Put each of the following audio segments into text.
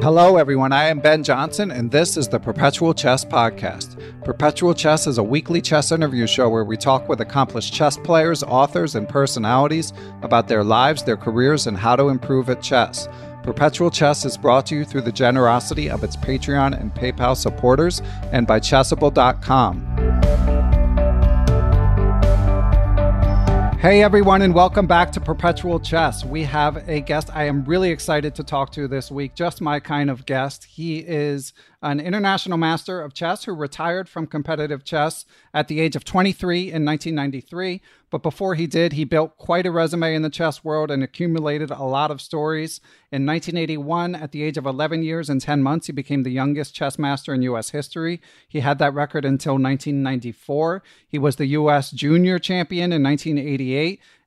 Hello, everyone. I am Ben Johnson, and this is the Perpetual Chess Podcast. Perpetual Chess is a weekly chess interview show where we talk with accomplished chess players, authors, and personalities about their lives, their careers, and how to improve at chess. Perpetual Chess is brought to you through the generosity of its Patreon and PayPal supporters and by Chessable.com. Hey everyone, and welcome back to Perpetual Chess. We have a guest I am really excited to talk to this week, just my kind of guest. He is an international master of chess who retired from competitive chess at the age of 23 in 1993. But before he did, he built quite a resume in the chess world and accumulated a lot of stories. In 1981, at the age of 11 years and 10 months, he became the youngest chess master in U.S. history. He had that record until 1994. He was the U.S. junior champion in 1988.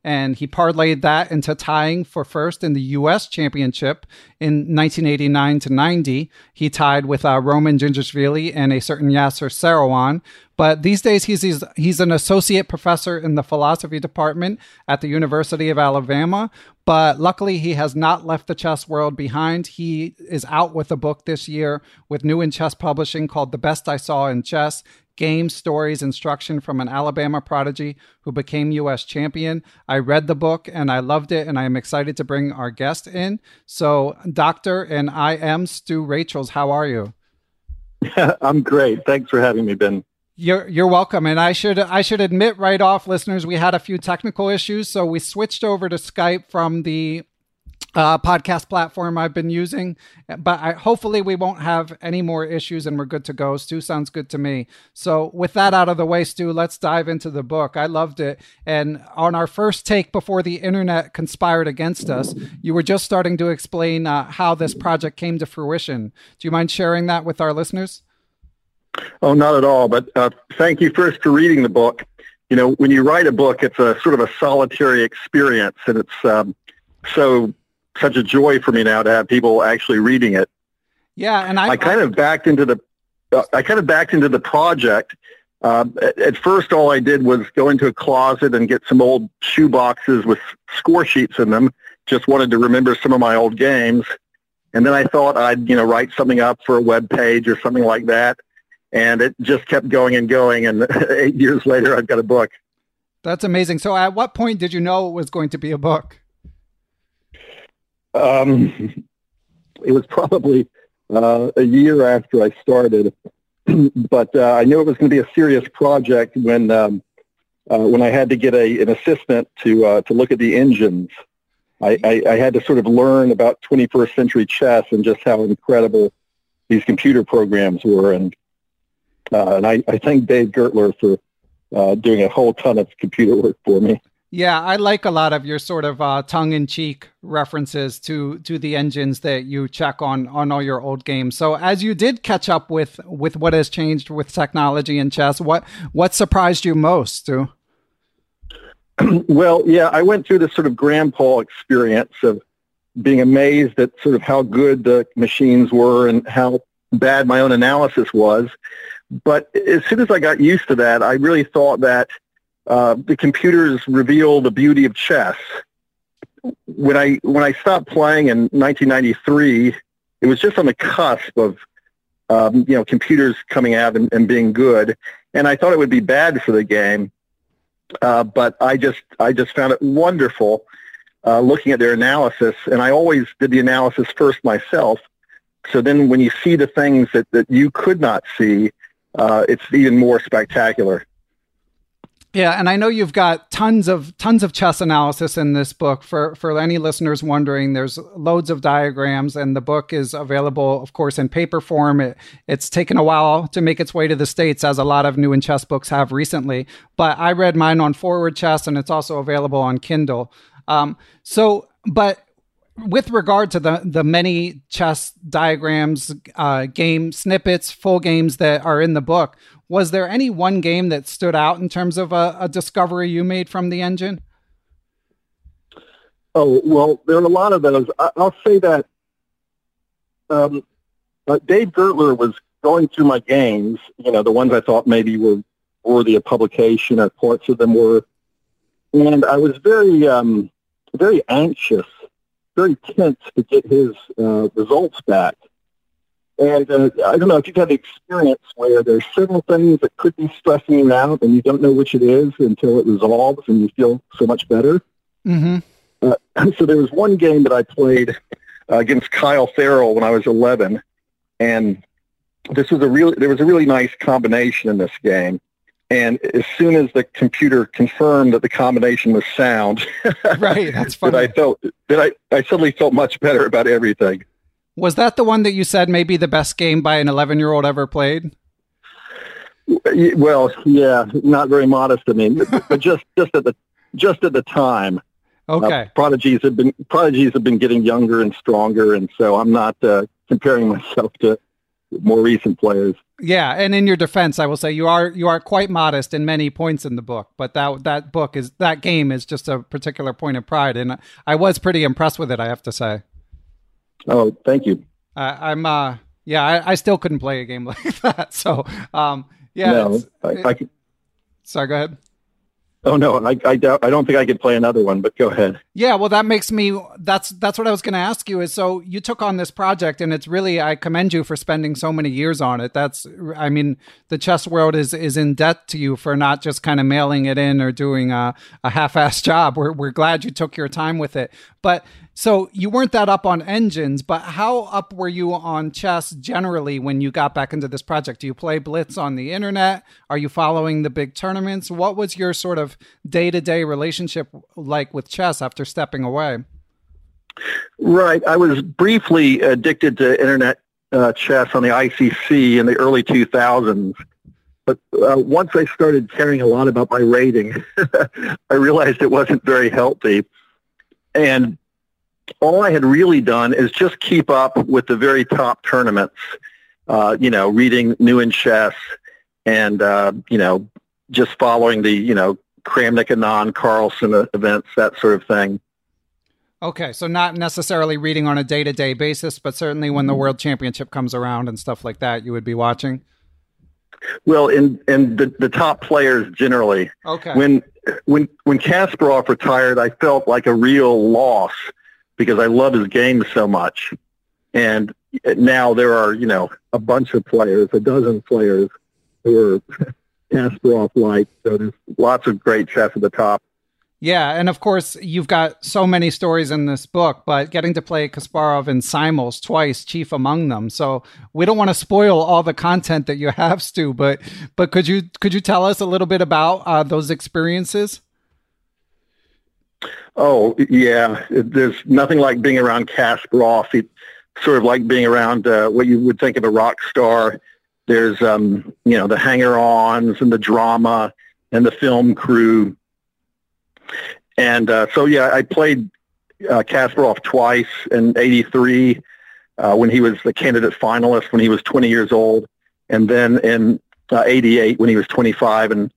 And he parlayed that into tying for first in the U.S. championship in 1989-90. He tied with Roman Djindjiashvili and a certain Yasser Seirawan. But these days, he's an associate professor in the philosophy department at the University of Alabama. But luckily, he has not left the chess world behind. He is out with a book this year with New in Chess Publishing called The Best I Saw in Chess: Games, Stories, Instruction from an Alabama Prodigy Who Became U.S. Champion. I read the book and I loved it, and I am excited to bring our guest in. So, Dr. and I am Stu Rachels. How are you? I'm great. Thanks for having me, Ben. You're welcome. And I should admit right off, listeners, we had a few technical issues, so we switched over to Skype from the podcast platform I've been using, but hopefully we won't have any more issues and we're good to go. Stu, sounds good to me. So with that out of the way, Stu, let's dive into the book. I loved it. And on our first take before the internet conspired against us, you were just starting to explain how this project came to fruition. Do you mind sharing that with our listeners? Oh, not at all. But thank you first for reading the book. You know, when you write a book, it's a sort of a solitary experience, and it's such a joy for me now to have people actually reading it. Yeah, and I kind of backed into the project. At first, all I did was go into a closet and get some old shoe boxes with score sheets in them. Just wanted to remember some of my old games, and then I thought I'd write something up for a web page or something like that, and it just kept going and going. And 8 years later, I've got a book. That's amazing. So, at what point did you know it was going to be a book? It was probably a year after I started, but I knew it was going to be a serious project when I had to get an assistant to look at the engines. I had to sort of learn about 21st century chess and just how incredible these computer programs were, and I thank Dave Gertler for doing a whole ton of computer work for me. Yeah, I like a lot of your sort of tongue-in-cheek references to the engines that you check on all your old games. So as you did catch up with what has changed with technology and chess, what surprised you most, Stu? Well, yeah, I went through this sort of grandpa experience of being amazed at sort of how good the machines were and how bad my own analysis was. But as soon as I got used to that, I really thought that the computers reveal the beauty of chess. When I stopped playing in 1993, it was just on the cusp of computers coming out and being good, and I thought it would be bad for the game. But I just found it wonderful looking at their analysis, and I always did the analysis first myself. So then when you see the things that you could not see, it's even more spectacular. Yeah, and I know you've got tons of chess analysis in this book. For any listeners wondering, there's loads of diagrams, and the book is available, of course, in paper form. It's taken a while to make its way to the States, as a lot of new and chess books have recently. But I read mine on Forward Chess, and it's also available on Kindle. With regard to the many chess diagrams, game snippets, full games that are in the book, was there any one game that stood out in terms of a discovery you made from the engine? Oh, well, there are a lot of those. I'll say that Dave Gertler was going through my games, the ones I thought maybe were worthy of publication, or parts of them were, and I was very, very anxious, very tense to get his results back. And I don't know if you've had the experience where there's several things that could be stressing you out and you don't know which it is until it resolves and you feel so much better. Mm-hmm. So there was one game that I played against Kyle Farrell when I was 11, and there was a really nice combination in this game. And as soon as the computer confirmed that the combination was sound, right, that's funny. I suddenly felt much better about everything. Was that the one that you said may be the best game by an 11-year-old ever played? Well, yeah, not very modest, I mean, but just at the time. Okay. Prodigies have been getting younger and stronger, and so I'm not comparing myself to more recent players. Yeah, and in your defense, I will say you are quite modest in many points in the book, but that game is just a particular point of pride, and I was pretty impressed with it, I have to say. Oh, thank you. I still couldn't play a game like that. So, sorry, go ahead. Oh, no, I don't think I could play another one, but go ahead. Yeah, well, that's what I was going to ask you is, so you took on this project, and it's really, I commend you for spending so many years on it. The chess world is in debt to you for not just kind of mailing it in or doing a half-assed job. We're glad you took your time with it. But so you weren't that up on engines, but how up were you on chess generally when you got back into this project? Do you play Blitz on the internet? Are you following the big tournaments? What was your sort of day-to-day relationship like with chess after stepping away? Right. I was briefly addicted to internet chess on the ICC in the early 2000s. But once I started caring a lot about my rating, I realized it wasn't very healthy. And all I had really done is just keep up with the very top tournaments, reading New in Chess and, just following the, Kramnik, Anand, Carlsen events, that sort of thing. Okay, so not necessarily reading on a day-to-day basis, but certainly when the World Championship comes around and stuff like that, you would be watching? Well, and the top players generally. Okay. When Kasparov retired, I felt like a real loss because I love his game so much. And now there are, a bunch of players, a dozen players who are Kasparov-like, so there's lots of great chess at the top. Yeah, and of course, you've got so many stories in this book, but getting to play Kasparov and Simels twice, chief among them. So we don't want to spoil all the content that you have, Stu, but could you tell us a little bit about those experiences? Oh, yeah. There's nothing like being around Kasparov. It's sort of like being around what you would think of a rock star. There's, the hanger-ons and the drama and the film crew. And I played Kasparov twice in 1983 when he was the candidate finalist when he was 20 years old. And then in 1988 when he was 25 and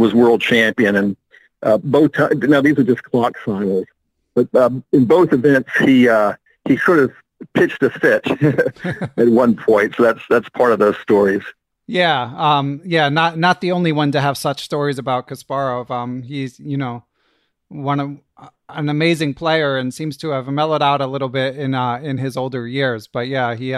was world champion. And both times, now these are just clock finals, but in both events, he sort of pitched a fit at one point. So that's part of those stories. Yeah. Not the only one to have such stories about Kasparov. He's, an amazing player and seems to have mellowed out a little bit in his older years. But yeah, he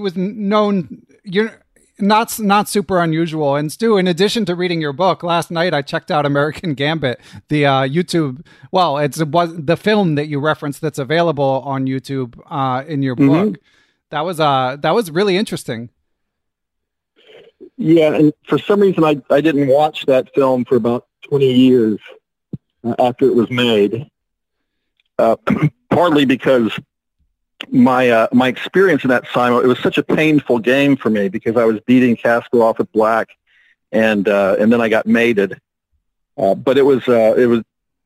was known. You're not super unusual. And Stu, in addition to reading your book, last night I checked out American Gambit, the YouTube. Well, it was the film that you referenced that's available on YouTube in your book. That was really interesting. Yeah, and for some reason I didn't watch that film for about 20 years after it was made, partly because my experience in that simo, it was such a painful game for me because I was beating Kasparov at black, and then I got mated. But it was I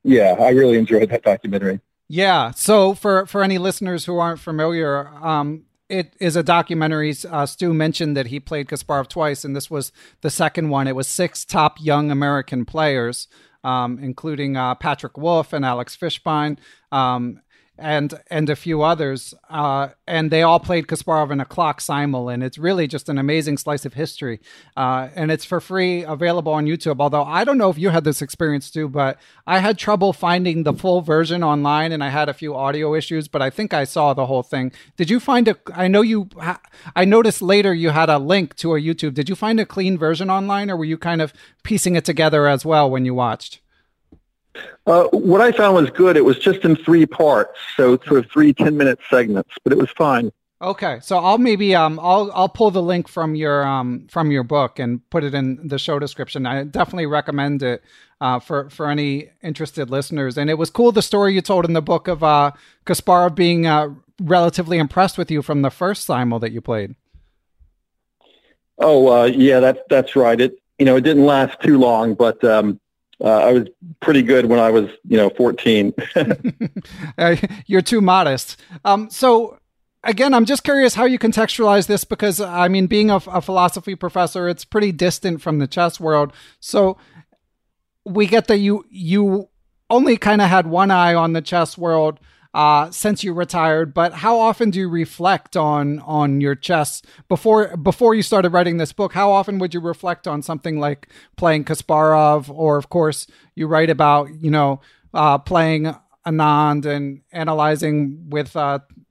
really enjoyed that documentary. Yeah, so for any listeners who aren't familiar, it is a documentary. Stu mentioned that he played Kasparov twice, and this was the second one. It was 6 top young American players, including Patrick Wolf and Alex Fishbein, and a few others. And they all played Kasparov in a clock simul, and it's really just an amazing slice of history. And it's for free, available on YouTube. Although I don't know if you had this experience too, but I had trouble finding the full version online, and I had a few audio issues, but I think I saw the whole thing. Did you find I noticed later you had a link to a YouTube. Did you find a clean version online, or were you kind of piecing it together as well when you watched? What I found was good. It was just in 3 parts, so sort of 3 10-minute segments, but it was fine. Okay, so I'll maybe I'll pull the link from your book and put it in the show description. I definitely recommend it for any interested listeners. And it was cool, the story you told in the book of Kasparov being relatively impressed with you from the first simul that you played. Yeah, that's right. It it didn't last too long, but. I was pretty good when I was, 14. You're too modest. So again, I'm just curious how you contextualize this, because I mean, being a philosophy professor, it's pretty distant from the chess world. So we get that you only kind of had one eye on the chess world since you retired, but how often do you reflect on your chess before you started writing this book? How often would you reflect on something like playing Kasparov, or of course you write about, playing Anand and analyzing with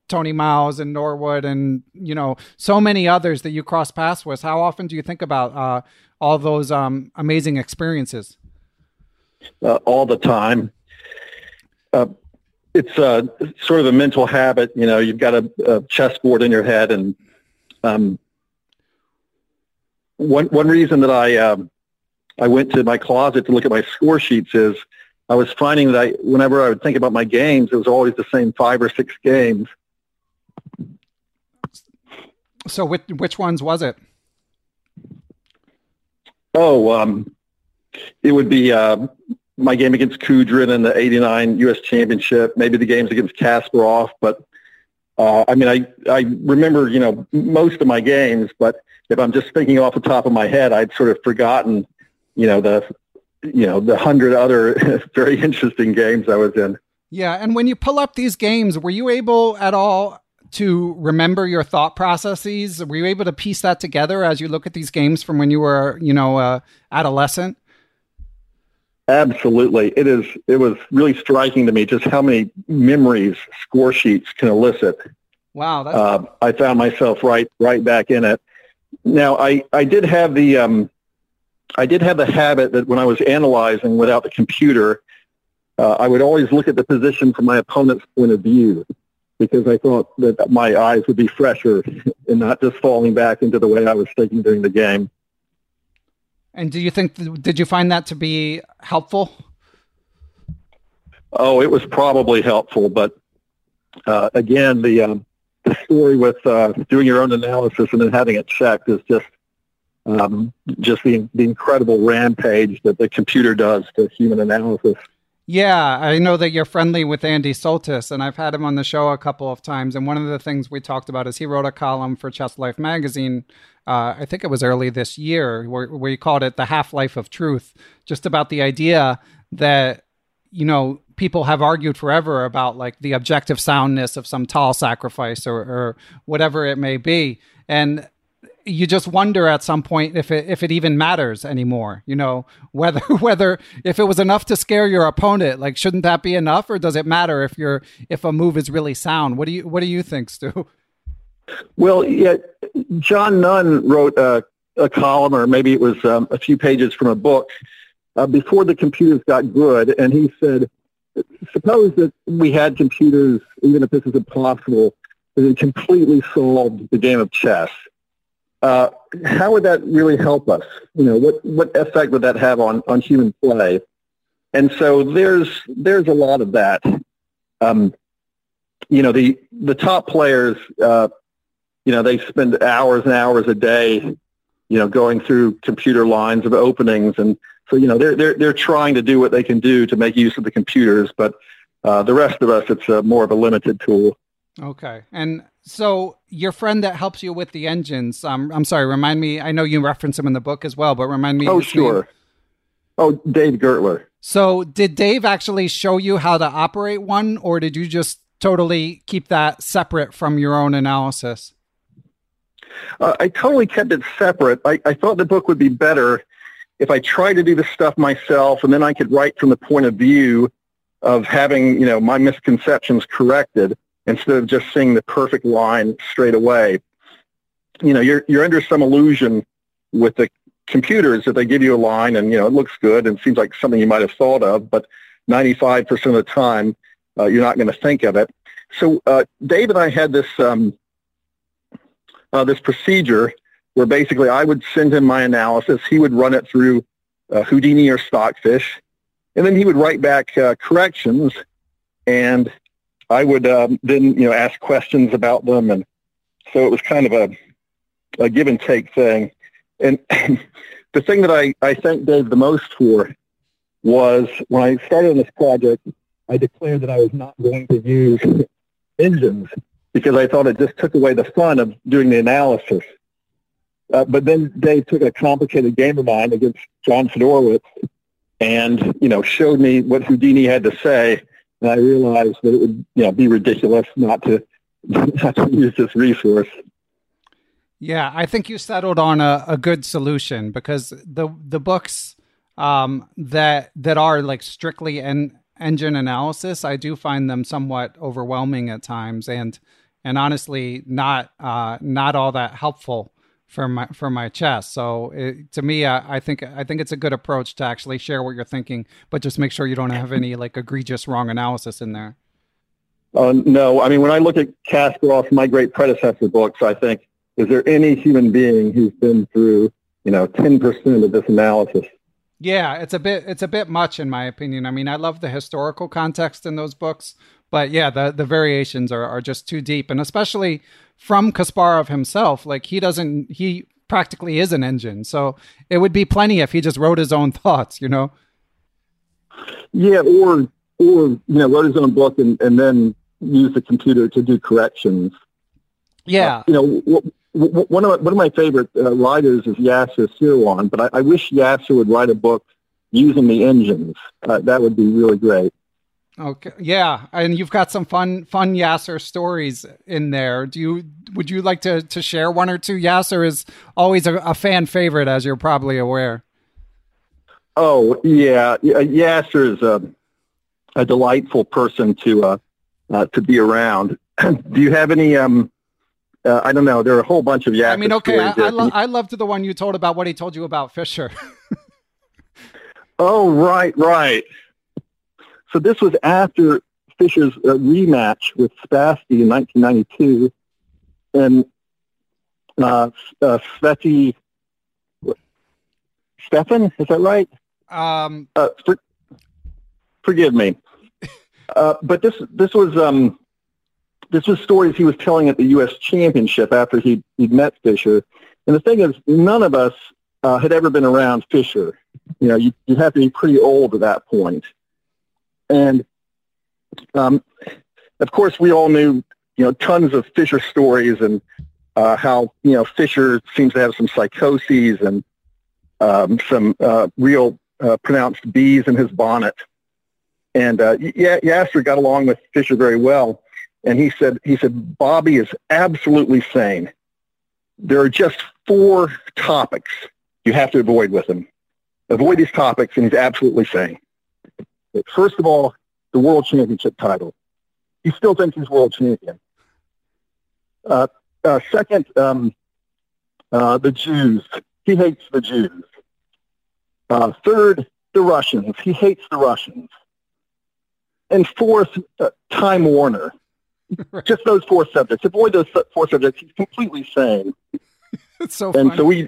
Tony Miles and Norwood and, so many others that you cross paths with. How often do you think about all those amazing experiences? All the time. It's sort of a mental habit, you've got a chessboard in your head. And one reason that I went to my closet to look at my score sheets is I was finding that whenever I would think about my games, it was always the same 5 or 6 games. So which ones was it? It would be... my game against Kudrin in the 89 U.S. Championship, maybe the games against Kasparov. But, I remember, most of my games, but if I'm just thinking off the top of my head, I'd sort of forgotten, the 100 other very interesting games I was in. Yeah. And when you pull up these games, were you able at all to remember your thought processes? Were you able to piece that together as you look at these games from when you were, adolescent? Absolutely. It was really striking to me just how many memories score sheets can elicit. Wow. That's cool. I found myself right back in it. Now I did have the habit that when I was analyzing without the computer, I would always look at the position from my opponent's point of view, because I thought that my eyes would be fresher and not just falling back into the way I was thinking during the game. And did you find that to be helpful? Oh, it was probably helpful, but again, the story with doing your own analysis and then having it checked is just the incredible rampage that the computer does to human analysis. Yeah, I know that you're friendly with Andy Soltis, and I've had him on the show a couple of times. And one of the things we talked about is he wrote a column for Chess Life magazine, I think it was early this year, where he called it The Half-Life of Truth, just about the idea that, people have argued forever about like the objective soundness of some tall sacrifice or whatever it may be. And you just wonder at some point if it even matters anymore, you know, whether if it was enough to scare your opponent, like, shouldn't that be enough? Or does it matter if a move is really sound? What do you think, Stu? Well, yeah, John Nunn wrote a column, or maybe it was a few pages from a book before the computers got good. And he said, suppose that we had computers, even if this is impossible, that it completely solved the game of chess. How would that really help us? You know, what effect would that have on human play? And so there's a lot of that. You know, the top players, you know, they spend hours and hours a day, you know, going through computer lines of openings, and so, you know, they're trying to do what they can do to make use of the computers, but the rest of us, it's more of a limited tool. Okay. And so your friend that helps you with the engines, I'm sorry, remind me, I know you reference him in the book as well, but remind me. Oh, sure. Name. Oh, Dave Gertler. So did Dave actually show you how to operate one, or did you just totally keep that separate from your own analysis? I totally kept it separate. I thought the book would be better if I tried to do the stuff myself, and then I could write from the point of view of having, you know, my misconceptions corrected, instead of just seeing the perfect line straight away. You know, you're under some illusion with the computers that they give you a line and, you know, it looks good and seems like something you might have thought of, but 95% of the time, you're not going to think of it. So Dave and I had this this procedure where basically I would send him my analysis. He would run it through Houdini or Stockfish, and then he would write back corrections, and I would then, you know, ask questions about them. And so it was kind of a give and take thing. And the thing that I thank Dave the most for was when I started on this project, I declared that I was not going to use engines because I thought it just took away the fun of doing the analysis. But then Dave took a complicated game of mine against John Fedorowicz and, you know, showed me what Houdini had to say. And I realized that it would, you know, be ridiculous not to use this resource. Yeah, I think you settled on a good solution, because the books that are like strictly engine analysis, I do find them somewhat overwhelming at times, and honestly not all that helpful for my chess. So to me, I think it's a good approach to actually share what you're thinking, but just make sure you don't have any like egregious wrong analysis in there. No, I mean, when I look at Kasparov's, my great predecessor books, I think, is there any human being who's been through, you know, 10% of this analysis? Yeah, it's a bit much, in my opinion. I mean, I love the historical context in those books, but yeah, the variations are just too deep. And especially from Kasparov himself, like he practically is an engine. So it would be plenty if he just wrote his own thoughts, you know? Yeah. Or, you know, wrote his own book and then used the computer to do corrections. Yeah. You know, one of my favorite writers is Yasser Seirawan, but I wish Yasser would write a book using the engines. That would be really great. Okay. Yeah, and you've got some fun Yasser stories in there. Would you like to share one or two? Yasser is always a fan favorite, as you're probably aware. Oh yeah, Yasser is a delightful person to be around. Do you have any? I don't know. There are a whole bunch of Yasser. I mean, okay, I loved the one you told about what he told you about Fischer. Oh right. So this was after Fischer's rematch with Spassky in 1992, and Stefan, is that right? Forgive me, but this was stories he was telling at the U.S. Championship after he'd met Fischer, and the thing is, none of us had ever been around Fischer. You know, you'd have to be pretty old at that point. And, of course, we all knew, you know, tons of Fischer stories and how, you know, Fischer seems to have some psychoses and some real pronounced B's in his bonnet. And Yasser got along with Fischer very well. And he said, Bobby is absolutely sane. There are just four topics you have to avoid with him. Avoid these topics, and he's absolutely sane. But first of all, the world championship title. He still thinks he's world champion. Second, the Jews. He hates the Jews. Third, the Russians. He hates the Russians. And fourth, Time Warner. Just those four subjects. Avoid those four subjects. He's completely sane. That's so funny. And so we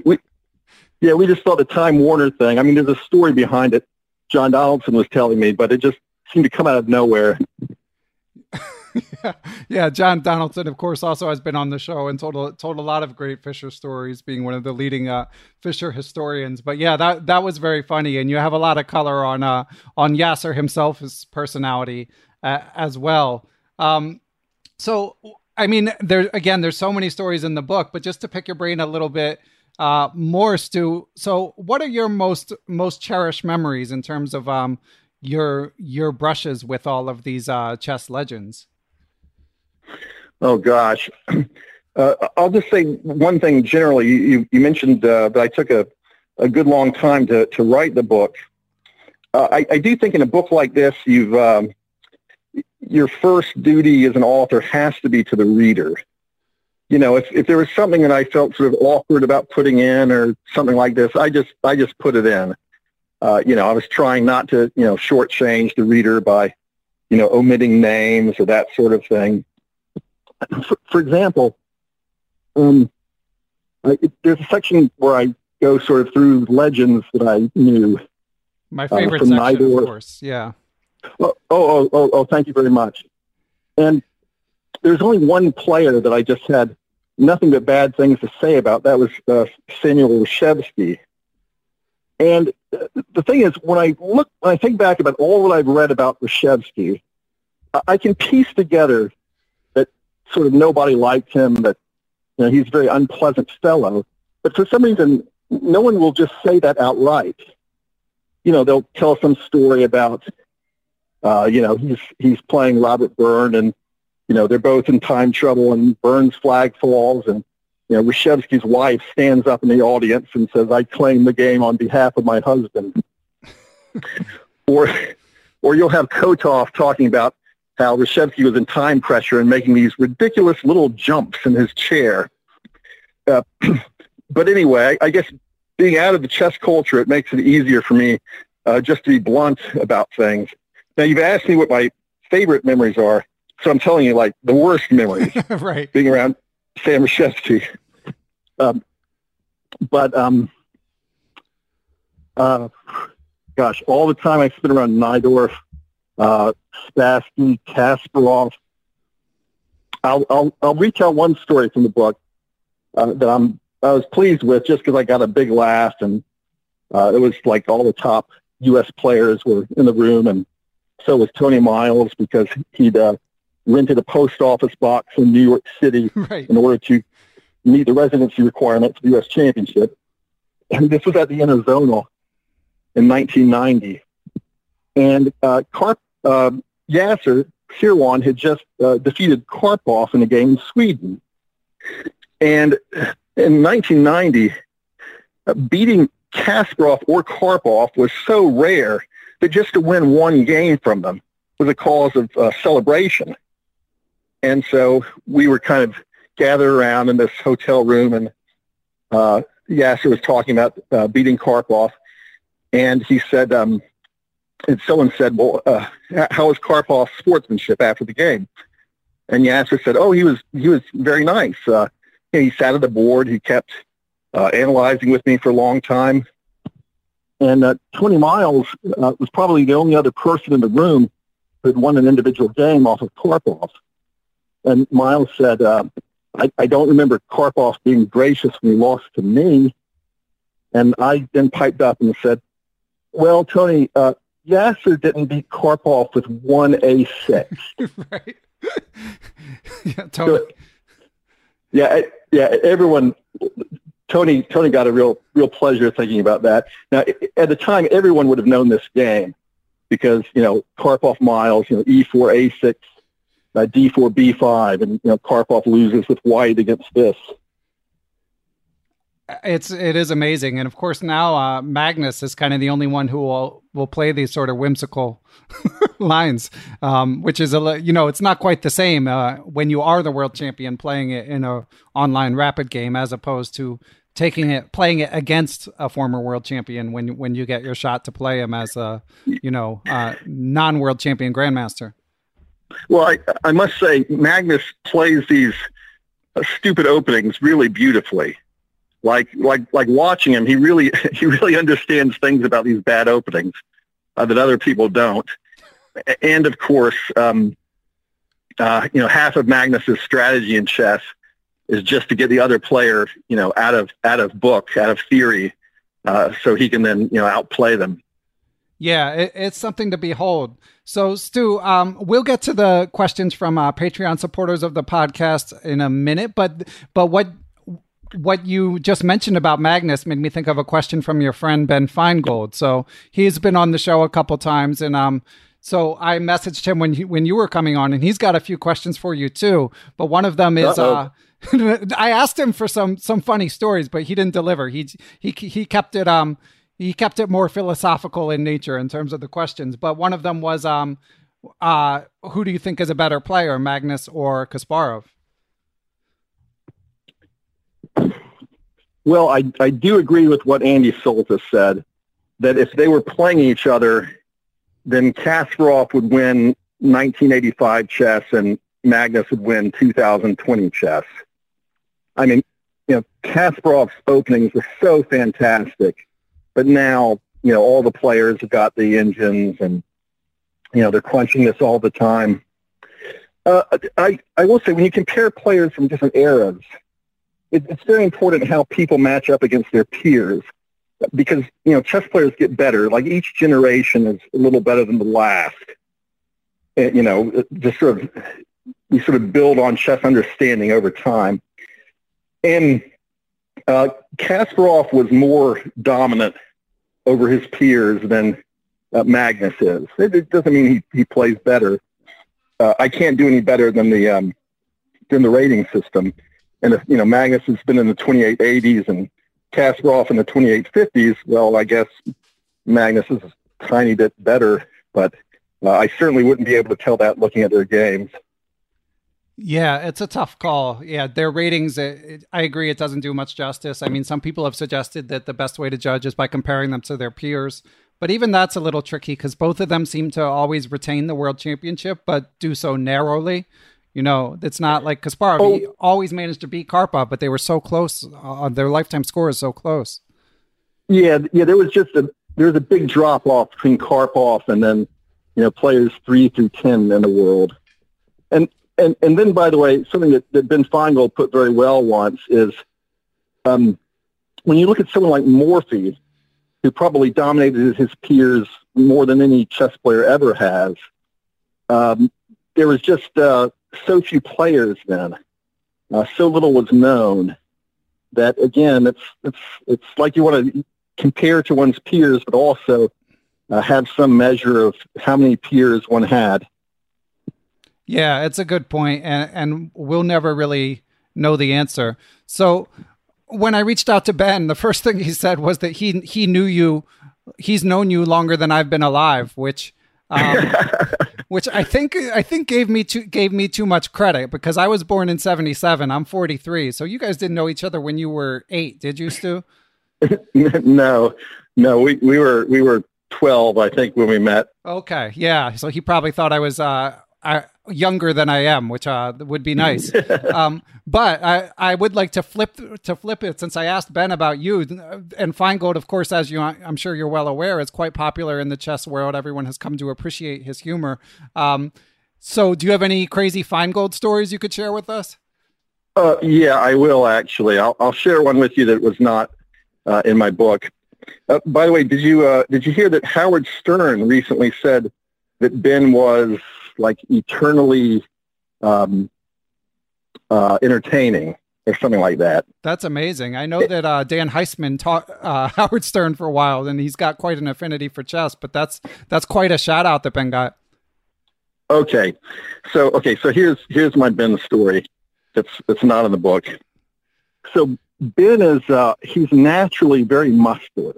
just saw the Time Warner thing. I mean, there's a story behind it. John Donaldson was telling me, but it just seemed to come out of nowhere. Yeah, John Donaldson, of course, also has been on the show and told a lot of great Fisher stories, being one of the leading Fisher historians. But yeah, that was very funny, and you have a lot of color on Yasser himself, his personality as well. So, I mean, there's so many stories in the book, but just to pick your brain a little bit more, Stu. So, what are your most cherished memories in terms of your brushes with all of these chess legends? Oh, gosh. I'll just say one thing generally. You mentioned that I took a good long time to write the book. I do think in a book like this, your first duty as an author has to be to the reader. You know, if there was something that I felt sort of awkward about putting in or something like this, I just put it in. You know, I was trying not to, shortchange the reader by, omitting names or that sort of thing. For example, there's a section where I go sort of through legends that I knew. My favorite section, Nidor. Of course, yeah. Oh, thank you very much. And there's only one player that I just had nothing but bad things to say about. That was Samuel Reshevsky. And the thing is, when I think back about all that I've read about Reshevsky, I can piece together that sort of nobody liked him, that he's a very unpleasant fellow. But for some reason, no one will just say that outright. They'll tell some story about, he's playing Robert Byrne, and they're both in time trouble, and Byrne's flag falls, and Reshevsky's wife stands up in the audience and says, "I claim the game on behalf of my husband." or you'll have Kotov talking about how Reshevsky was in time pressure and making these ridiculous little jumps in his chair. But anyway, I guess being out of the chess culture, it makes it easier for me just to be blunt about things. Now, you've asked me what my favorite memories are, so I'm telling you, like, the worst memories. Right. Being around Sam Reshevsky. Gosh, all the time I spent around Nidor, Spassky, Kasparov. I'll retell one story from the book that I was pleased with just because I got a big laugh, and it was like all the top U.S. players were in the room, and so was Tony Miles, because he'd rented a post office box in New York City, right, in order to meet the residency requirement for the U.S. Championship. And this was at the Interzonal in 1990. And Yasser Seirawan had just defeated Karpov in a game in Sweden. And in 1990, beating Kasparov or Karpov was so rare that just to win one game from them was a cause of celebration. And so we were kind of gathered around in this hotel room, and Yasser was talking about beating Karpov. And he said, and someone said, "Well, how was Karpov's sportsmanship after the game?" And Yasser said, "Oh, he was very nice. He sat at the board. He kept analyzing with me for a long time." And Tony Miles was probably the only other person in the room who had won an individual game off of Karpov. And Miles said, I don't remember Karpov being gracious when he lost to me. And I then piped up and said, "Well, Tony, Yasser didn't beat Karpov with one a6. Right. Yeah, Tony. So, yeah. Everyone, Tony got a real pleasure thinking about that. Now, at the time, everyone would have known this game because Karpov Miles, e4 a6. D4, B5, and Karpov loses with white against this. It is amazing. And of course now Magnus is kind of the only one who will play these sort of whimsical lines, which is it's not quite the same when you are the world champion playing it in a online rapid game as opposed to playing it against a former world champion when you get your shot to play him as a non-world champion grandmaster. Well, I must say Magnus plays these stupid openings really beautifully. Like watching him, he really understands things about these bad openings that other people don't. And of course, half of Magnus's strategy in chess is just to get the other player, out of theory, so he can then outplay them. Yeah, it's something to behold. So, Stu, we'll get to the questions from Patreon supporters of the podcast in a minute, but what you just mentioned about Magnus made me think of a question from your friend Ben Feingold. So he's been on the show a couple times, and so I messaged him when you were coming on, and he's got a few questions for you too. But one of them is I asked him for some funny stories, but he didn't deliver. He kept it more philosophical in nature in terms of the questions. But one of them was who do you think is a better player, Magnus or Kasparov? Well, I do agree with what Andy Soltis said, that if they were playing each other, then Kasparov would win 1985 chess and Magnus would win 2020 chess. I mean, Kasparov's openings were so fantastic, but now, all the players have got the engines and, they're crunching this all the time. I will say, when you compare players from different eras, it's very important how people match up against their peers, because chess players get better. Like, each generation is a little better than the last. And, just we build on chess understanding over time. And Kasparov was more dominant over his peers than Magnus is. It doesn't mean he plays better. I can't do any better than the rating system. And if, Magnus has been in the 2880s and Kasparov in the 2850s, well, I guess Magnus is a tiny bit better, but I certainly wouldn't be able to tell that looking at their games. Yeah, it's a tough call. Yeah, their ratings, I agree, it doesn't do much justice. I mean, some people have suggested that the best way to judge is by comparing them to their peers. But even that's a little tricky because both of them seem to always retain the world championship, but do so narrowly. It's not like Kasparov. He always managed to beat Karpov, but they were so close. Their lifetime score is so close. Yeah. There was a big drop off between Karpov and then players 3 through 10 in the world. And then, by the way, something that Ben Feingold put very well once is when you look at someone like Morphy, who probably dominated his peers more than any chess player ever has. There was just so few players then, so little was known that, again, it's like you want to compare to one's peers, but also have some measure of how many peers one had. Yeah, it's a good point, and we'll never really know the answer. So when I reached out to Ben, the first thing he said was that he knew you, he's known you longer than I've been alive, which I think gave me too much credit, because I was born in 1977. I'm 43. So you guys didn't know each other when you were 8, did you, Stu? No. We were 12, I think, when we met. Okay, yeah. So he probably thought I was younger than I am, which would be nice. But I would like to flip it, since I asked Ben about you. And Feingold, of course, as I'm sure you're well aware, is quite popular in the chess world. Everyone has come to appreciate his humor. So do you have any crazy Feingold stories you could share with us? Yeah, I will, actually. I'll share one with you that was not in my book. By the way, did you hear that Howard Stern recently said that Ben was like eternally entertaining or something like that? That's amazing. I know that Dan Heisman taught Howard Stern for a while, and he's got quite an affinity for chess, but that's quite a shout out that Ben got. Okay. So here's my Ben story. That's not in the book. So Ben is, he's naturally very muscular,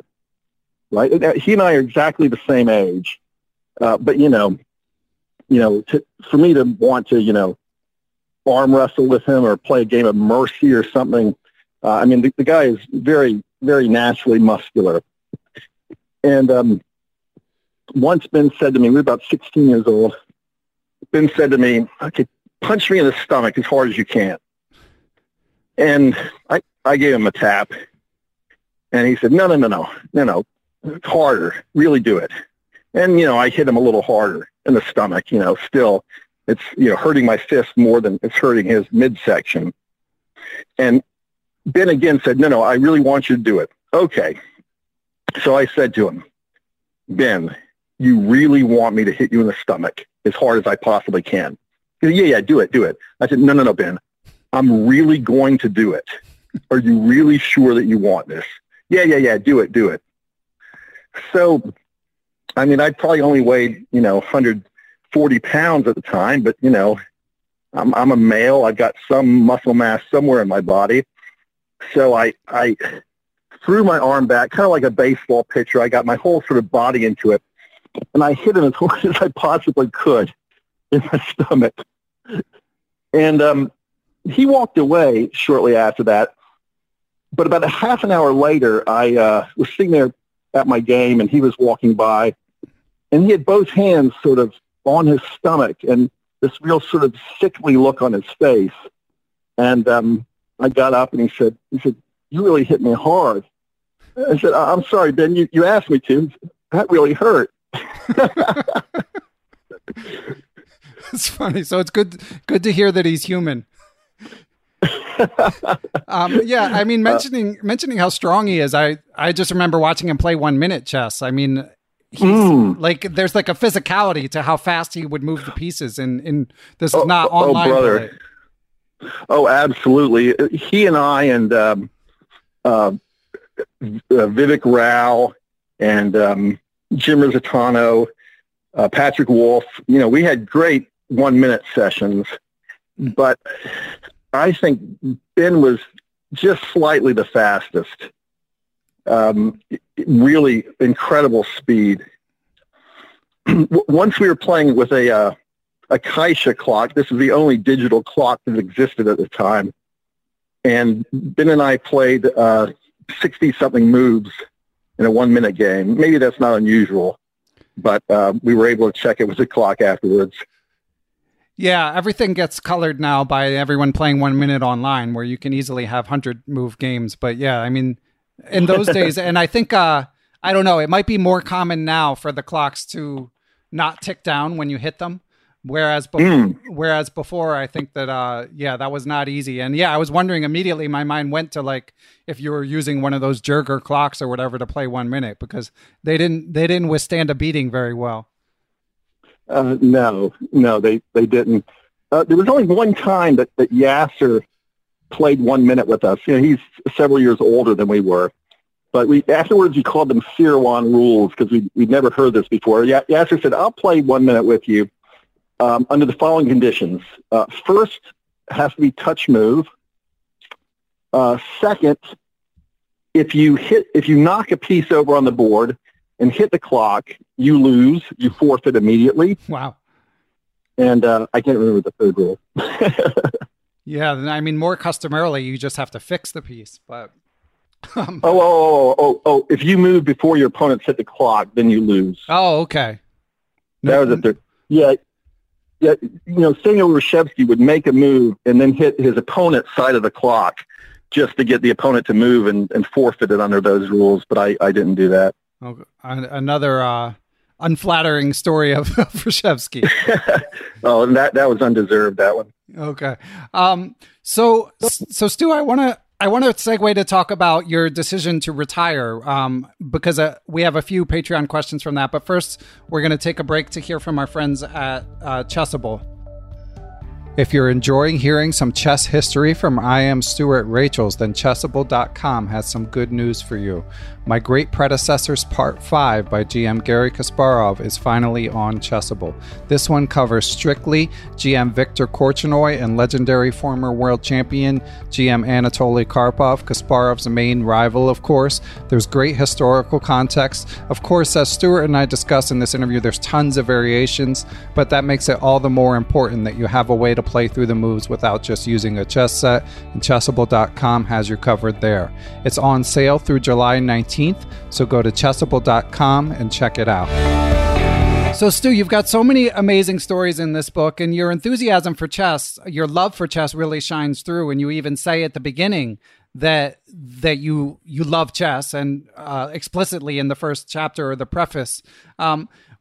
right? He and I are exactly the same age. But, you know, for me to want to, arm wrestle with him or play a game of mercy or something, I mean, the guy is very, very naturally muscular. And once Ben said to me, we were about 16 years old, Ben said to me, okay, punch me in the stomach as hard as you can. And I gave him a tap, and he said, no, harder, really do it. And, I hit him a little harder in the stomach, still it's, hurting my fist more than it's hurting his midsection. And Ben again said, no, I really want you to do it. Okay. So I said to him, Ben, you really want me to hit you in the stomach as hard as I possibly can? He said, yeah, do it. I said, no, Ben, I'm really going to do it. Are you really sure that you want this? Yeah, do it. So, I mean, I probably only weighed, 140 pounds at the time, but, I'm a male. I've got some muscle mass somewhere in my body. So I threw my arm back, kind of like a baseball pitcher. I got my whole sort of body into it, and I hit him as hard as I possibly could in the stomach. And he walked away shortly after that. But about a half an hour later, I was sitting there at my game, and he was walking by, and he had both hands sort of on his stomach and this real sort of sickly look on his face. And I got up, and he said, you really hit me hard. I said, I'm sorry, Ben, you asked me to. That really hurt. It's funny. So it's good to hear that he's human. Yeah, I mean, mentioning how strong he is, I just remember watching him play 1 minute chess. I mean, he's like, there's like a physicality to how fast he would move the pieces, and this is not online. Oh, brother. Play. Oh, absolutely. He and I and Vivek Rao and Jim Rizzitano, Patrick Wolf, we had great 1 minute sessions, but I think Ben was just slightly the fastest. Really incredible speed. Once we were playing with a Kaisha clock. This was the only digital clock that existed at the time. And Ben and I played 60-something moves in a one-minute game. Maybe that's not unusual, but we were able to check it with the clock afterwards. Yeah, everything gets colored now by everyone playing 1 minute online, where you can easily have 100-move games. But yeah, I mean, in those days, and I think, I don't know, it might be more common now for the clocks to not tick down when you hit them. Whereas before, I think that, that was not easy. And yeah, I was wondering immediately, my mind went to like, if you were using one of those Jerger clocks or whatever to play 1 minute, because they didn't withstand a beating very well. No, they didn't. There was only one time that Yasser played 1 minute with us. He's several years older than we were. But afterwards, we called them Sirwan rules because we'd never heard this before. Yasser said, I'll play 1 minute with you under the following conditions. First, has to be touch move. Second, if you knock a piece over on the board and hit the clock, you lose, you forfeit immediately. Wow. And I can't remember the third rule. Yeah, I mean, more customarily, you just have to fix the piece. But if you move before your opponents hit the clock, then you lose. Oh, okay. That was the third. Yeah, Samuel Reshevsky would make a move and then hit his opponent's side of the clock just to get the opponent to move and forfeit it under those rules, but I didn't do that. Okay. Another unflattering story of Reshevsky. Oh, and that was undeserved, that one. Okay. So Stu, I want to segue to talk about your decision to retire, because we have a few Patreon questions from that. But first, we're going to take a break to hear from our friends at Chessable. If you're enjoying hearing some chess history from I Am Stuart Rachels, then Chessable.com has some good news for you. My Great Predecessors Part 5 by GM Garry Kasparov is finally on Chessable. This one covers strictly GM Viktor Korchnoi and legendary former world champion GM Anatoly Karpov, Kasparov's main rival, of course. There's great historical context. Of course, as Stuart and I discussed in this interview, there's tons of variations, but that makes it all the more important that you have a way to play through the moves without just using a chess set, and Chessable.com has you covered there. It's on sale through July 19th, so go to Chessable.com and check it out. So Stu, you've got so many amazing stories in this book, and your enthusiasm for chess, your love for chess really shines through, and you even say at the beginning that you love chess, and explicitly in the first chapter or the preface.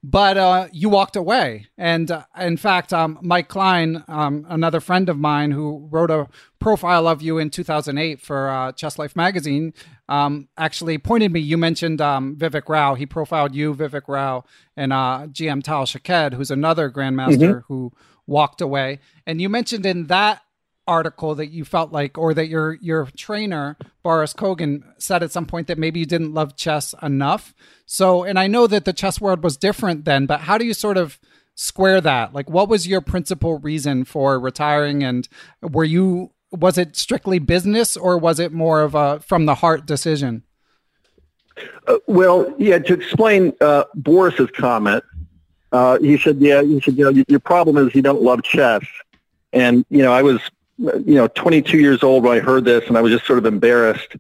But you walked away. And in fact, Mike Klein, another friend of mine who wrote a profile of you in 2008 for Chess Life magazine, actually pointed me. You mentioned Vivek Rao. He profiled you, Vivek Rao, and GM Tal Shaked, who's another grandmaster who walked away. And you mentioned in that article that you felt like, or that your trainer Boris Kogan said at some point, that maybe you didn't love chess enough. So, and I know that the chess world was different then, but how do you sort of square that? Like, what was your principal reason for retiring, and was it strictly business, or was it more of a from the heart decision? Well, yeah. To explain Boris's comment, he said, "Yeah, you said, your problem is you don't love chess," and I was 22 years old when I heard this, and I was just sort of embarrassed.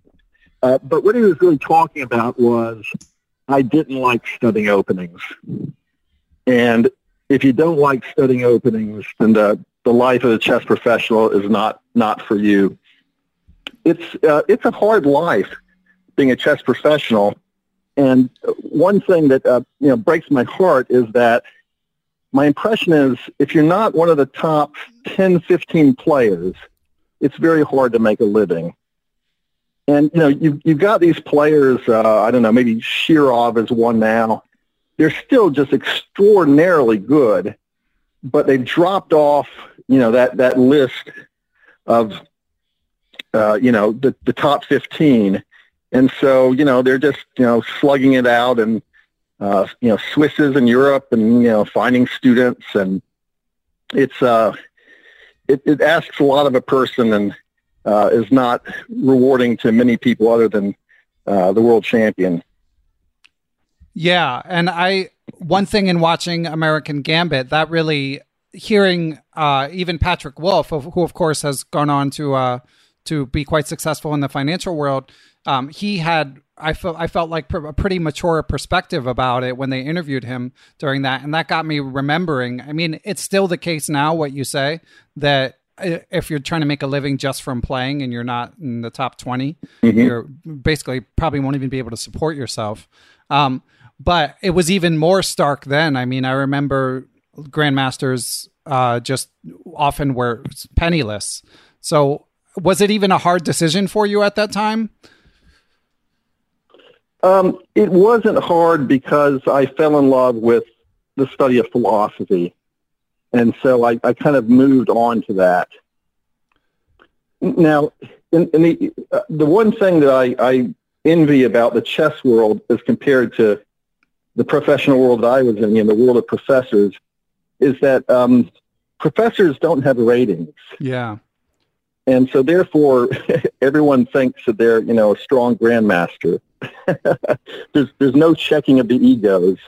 But what he was really talking about was I didn't like studying openings. And if you don't like studying openings, then the life of a chess professional is not for you. It's a hard life being a chess professional. And one thing that breaks my heart is that my impression is if you're not one of the top 10, 15 players, it's very hard to make a living. And, you've got these players, I don't know, maybe Shirov is one now. They're still just extraordinarily good, but they've dropped off, that list of, the top 15. And so, they're just, slugging it out and, Swisses in Europe and, finding students, and it asks a lot of a person, and is not rewarding to many people other than the world champion. Yeah. And one thing in watching American Gambit, that really hearing even Patrick Wolf, who of course has gone on to be quite successful in the financial world, he had, I felt like a pretty mature perspective about it when they interviewed him during that. And that got me remembering. I mean, it's still the case now, what you say, that if you're trying to make a living just from playing and you're not in the top 20, you're basically probably won't even be able to support yourself. But it was even more stark then. I mean, I remember grandmasters just often were penniless. So was it even a hard decision for you at that time? It wasn't hard because I fell in love with the study of philosophy. And so I kind of moved on to that. Now, in the one thing that I envy about the chess world as compared to the professional world that I was in the world of professors, is that professors don't have ratings. Yeah. And so therefore, everyone thinks that they're, a strong grandmaster. There's no checking of the egos.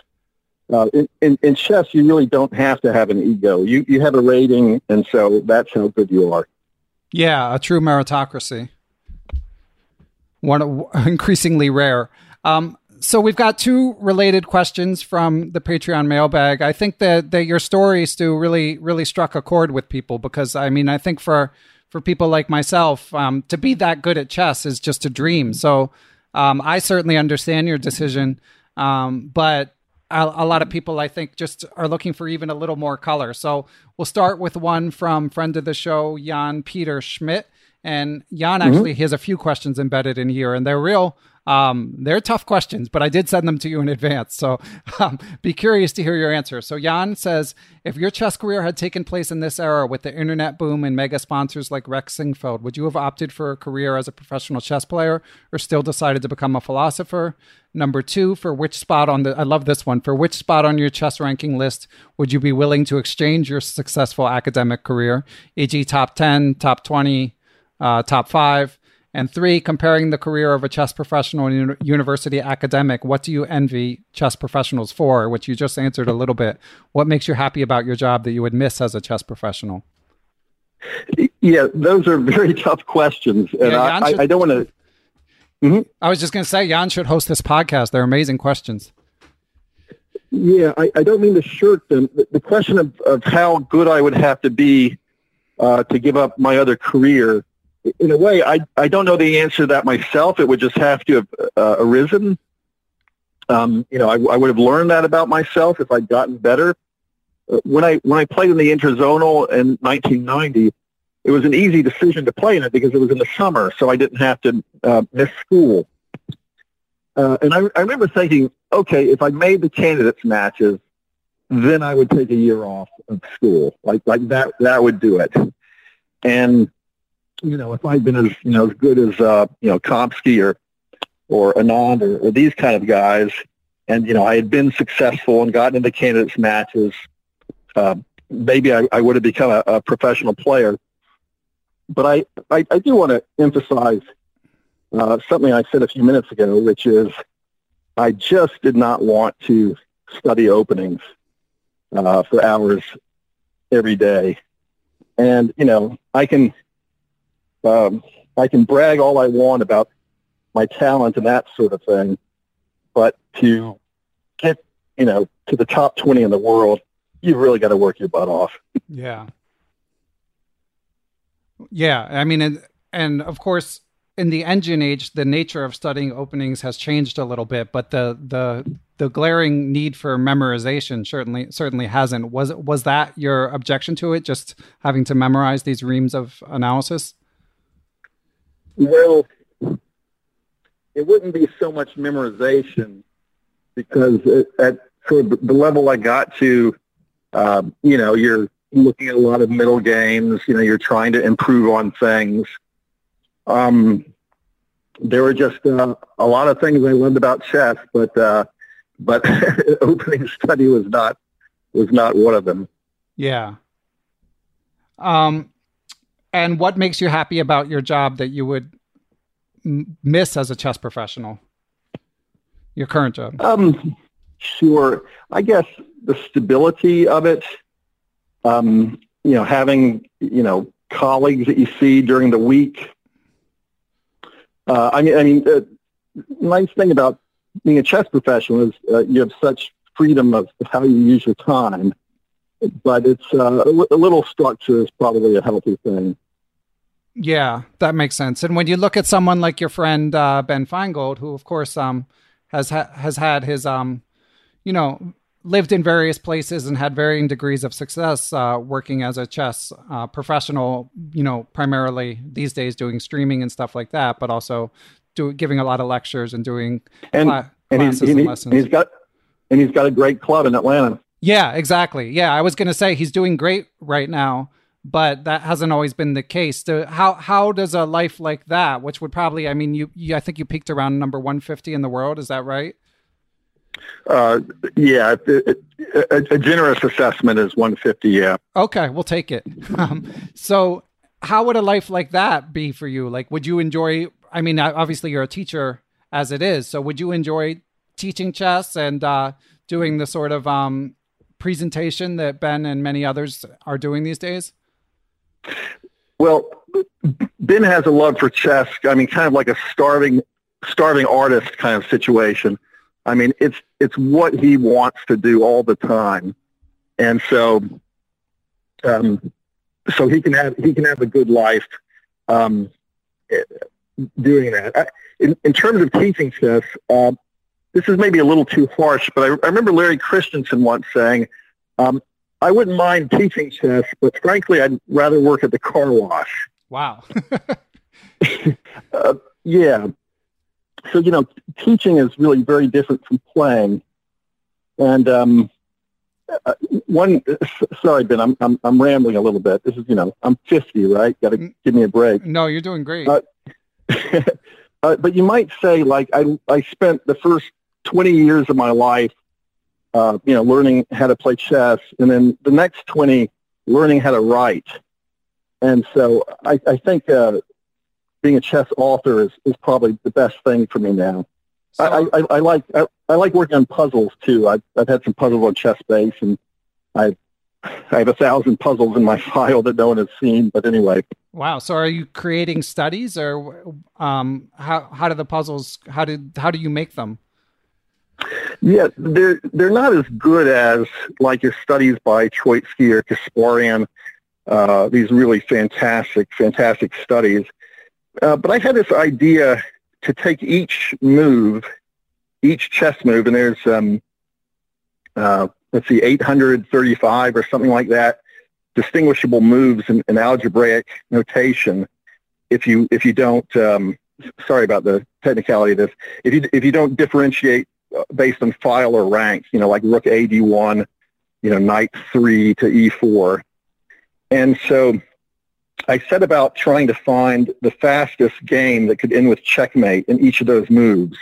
In chess, you really don't have to have an ego. You have a rating, and so that's how good you are. Yeah, a true meritocracy. One increasingly rare. So we've got two related questions from the Patreon mailbag. I think that your story, Stu, really, really struck a chord with people because, I mean, I think for people like myself, to be that good at chess is just a dream. So I certainly understand your decision, but a lot of people, I think, just are looking for even a little more color. So we'll start with one from friend of the show, Jan Peter Schmidt. And Jan actually has a few questions embedded in here, and they're real They're tough questions, but I did send them to you in advance. So be curious to hear your answer. So Jan says, if your chess career had taken place in this era with the internet boom and mega sponsors like Rex Singfeld, would you have opted for a career as a professional chess player or still decided to become a philosopher? Number two, for which spot on the, I love this one, for which spot on your chess ranking list would you be willing to exchange your successful academic career, e.g. top 10, top 20, top 5? And three, comparing the career of a chess professional and university academic, what do you envy chess professionals for, which you just answered a little bit. What makes you happy about your job that you would miss as a chess professional? Yeah, those are very tough questions. And yeah, I don't want to... Mm-hmm. I was just going to say, Jan should host this podcast. They're amazing questions. Yeah, I don't mean to shirk them. The question of how good I would have to be to give up my other career, in a way, I don't know the answer to that myself. It would just have to have arisen. I would have learned that about myself if I'd gotten better. When I played in the Interzonal in 1990, it was an easy decision to play in it because it was in the summer, so I didn't have to miss school. And I remember thinking, okay, if I made the candidates matches, then I would take a year off of school. Like that would do it. And if I'd been as good as Komsky or Anand or these kind of guys, and I had been successful and gotten into candidates matches, maybe I would have become a professional player. But I do want to emphasize something I said a few minutes ago, which is I just did not want to study openings for hours every day. And, I can brag all I want about my talent and that sort of thing, but to get, to the top 20 in the world, you've really got to work your butt off. Yeah. Yeah, I mean, and of course, in the engine age, the nature of studying openings has changed a little bit, but the glaring need for memorization certainly hasn't. Was that your objection to it? Just having to memorize these reams of analysis? Well, it wouldn't be so much memorization because at sort of the level I got to, you're looking at a lot of middle games, you're trying to improve on things. There were just a lot of things I learned about chess, but opening study was not one of them. Yeah. And what makes you happy about your job that you would miss as a chess professional? Your current job? Sure. I guess the stability of it. Having, colleagues that you see during the week. The nice thing about being a chess professional is you have such freedom of how you use your time, but it's a little structure is probably a healthy thing. Yeah, that makes sense. And when you look at someone like your friend, Ben Feingold, who of course, has had his, lived in various places and had varying degrees of success working as a chess professional, primarily these days doing streaming and stuff like that, but also giving a lot of lectures and doing classes and lessons. He's got a great club in Atlanta. Yeah, exactly. Yeah, I was going to say he's doing great right now, but that hasn't always been the case. So how does a life like that, which would probably, I think you peaked around number 150 in the world, is that right? Yeah, a generous assessment is 150. Yeah. Okay, we'll take it. So, how would a life like that be for you? Like, would you enjoy? I mean, obviously, you're a teacher as it is. So, would you enjoy teaching chess and doing the sort of presentation that Ben and many others are doing these days? Well, Ben has a love for chess. I mean, kind of like a starving artist kind of situation. I mean, it's what he wants to do all the time, and so he can have a good life doing that. In terms of teaching chess, this is maybe a little too harsh, but I remember Larry Christensen once saying, "I wouldn't mind teaching chess, but frankly, I'd rather work at the car wash." Wow. Yeah. So, you know, teaching is really very different from playing. And sorry, Ben, I'm rambling a little bit. This is, you know, I'm 50, right? Got to give me a break. No, you're doing great. But you might say, like, I spent the first 20 years of my life, you know, learning how to play chess, and then the next 20 learning how to write. And so I think being a chess author is probably the best thing for me now. So, I like working on puzzles too. I've had some puzzles on ChessBase, and I have 1,000 puzzles in my file that no one has seen. But anyway, wow. So are you creating studies, or how do you make them? Yeah, they're not as good as like your studies by Troitsky or Kasparian. These really fantastic studies. But I had this idea to take each chess move, and there's, 835 or something like that, distinguishable moves in algebraic notation. If you don't, sorry about the technicality of this. If you don't differentiate based on file or rank, you know, like rook A D1, you know, knight 3 to E4. And so I set about trying to find the fastest game that could end with checkmate in each of those moves.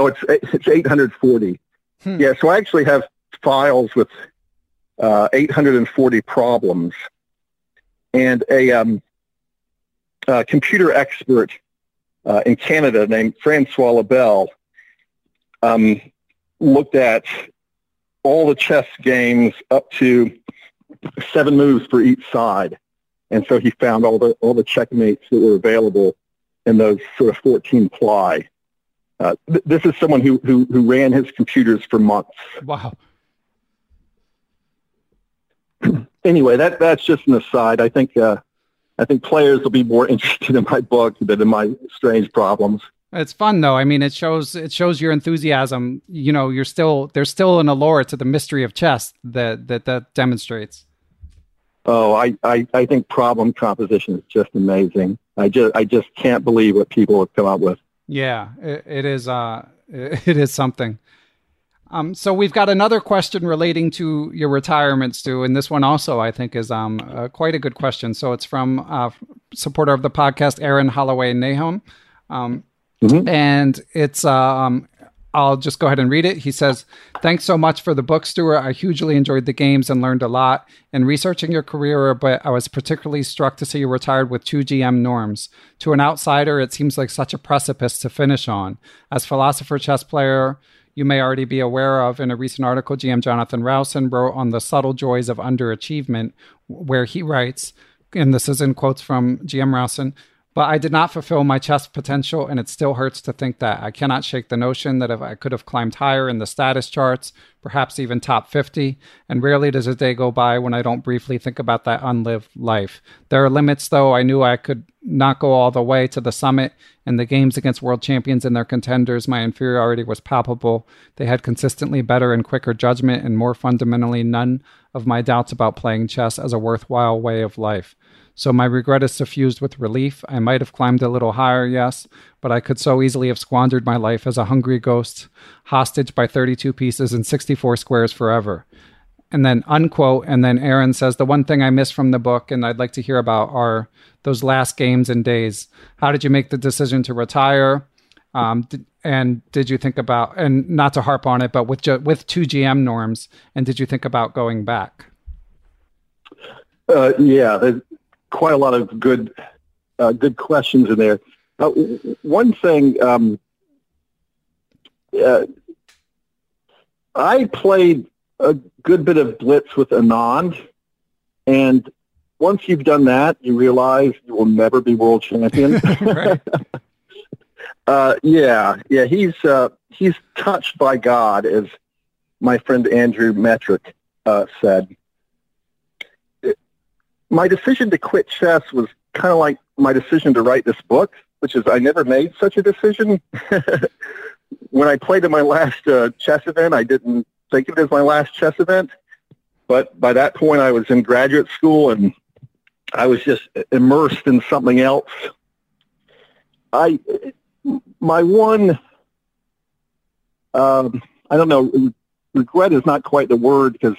Oh, it's 840. Yeah, so I actually have files with 840 problems. And a computer expert in Canada named Francois Lebel looked at all the chess games up to 7 moves for each side. And so he found all the checkmates that were available in those sort of 14-ply. This is someone who ran his computers for months. Wow. Anyway, that's just an aside. I think players will be more interested in my book than in my strange problems. It's fun though. I mean, it shows your enthusiasm. You know, there's still an allure to the mystery of chess that demonstrates. Oh, I think problem composition is just amazing. I just can't believe what people have come up with. Yeah, it is something. So we've got another question relating to your retirement, Stu, and this one also I think is quite a good question. So it's from supporter of the podcast, Aaron Holloway Nahum, and it's I'll just go ahead and read it. He says, "Thanks so much for the book, Stuart. I hugely enjoyed the games and learned a lot in researching your career, but I was particularly struck to see you retired with 2 GM norms. To an outsider, it seems like such a precipice to finish on. As philosopher, chess player, you may already be aware of, in a recent article, GM Jonathan Rowson wrote on the subtle joys of underachievement, where he writes, and this is in quotes from GM Rowson, "But I did not fulfill my chess potential, and it still hurts to think that. I cannot shake the notion that if I could have climbed higher in the status charts, perhaps even top 50, and rarely does a day go by when I don't briefly think about that unlived life. There are limits, though. I knew I could not go all the way to the summit. In the games against world champions and their contenders, my inferiority was palpable. They had consistently better and quicker judgment, and more fundamentally, none of my doubts about playing chess as a worthwhile way of life. So my regret is suffused with relief. I might have climbed a little higher, yes, but I could so easily have squandered my life as a hungry ghost, hostage by 32 pieces and 64 squares forever." And then unquote. And then Aaron says, "The one thing I missed from the book and I'd like to hear about are those last games and days. How did you make the decision to retire? Did you think about, and not to harp on it, but with 2 GM norms, and did you think about going back?" Quite a lot of good questions in there. One thing, I played a good bit of blitz with Anand, and once you've done that, you realize you will never be world champion. Yeah. He's touched by God, as my friend Andrew Metrick said. My decision to quit chess was kind of like my decision to write this book, which is I never made such a decision. When I played in my last chess event, I didn't think of it as my last chess event. But by that point, I was in graduate school, and I was just immersed in something else. My one I don't know, regret is not quite the word because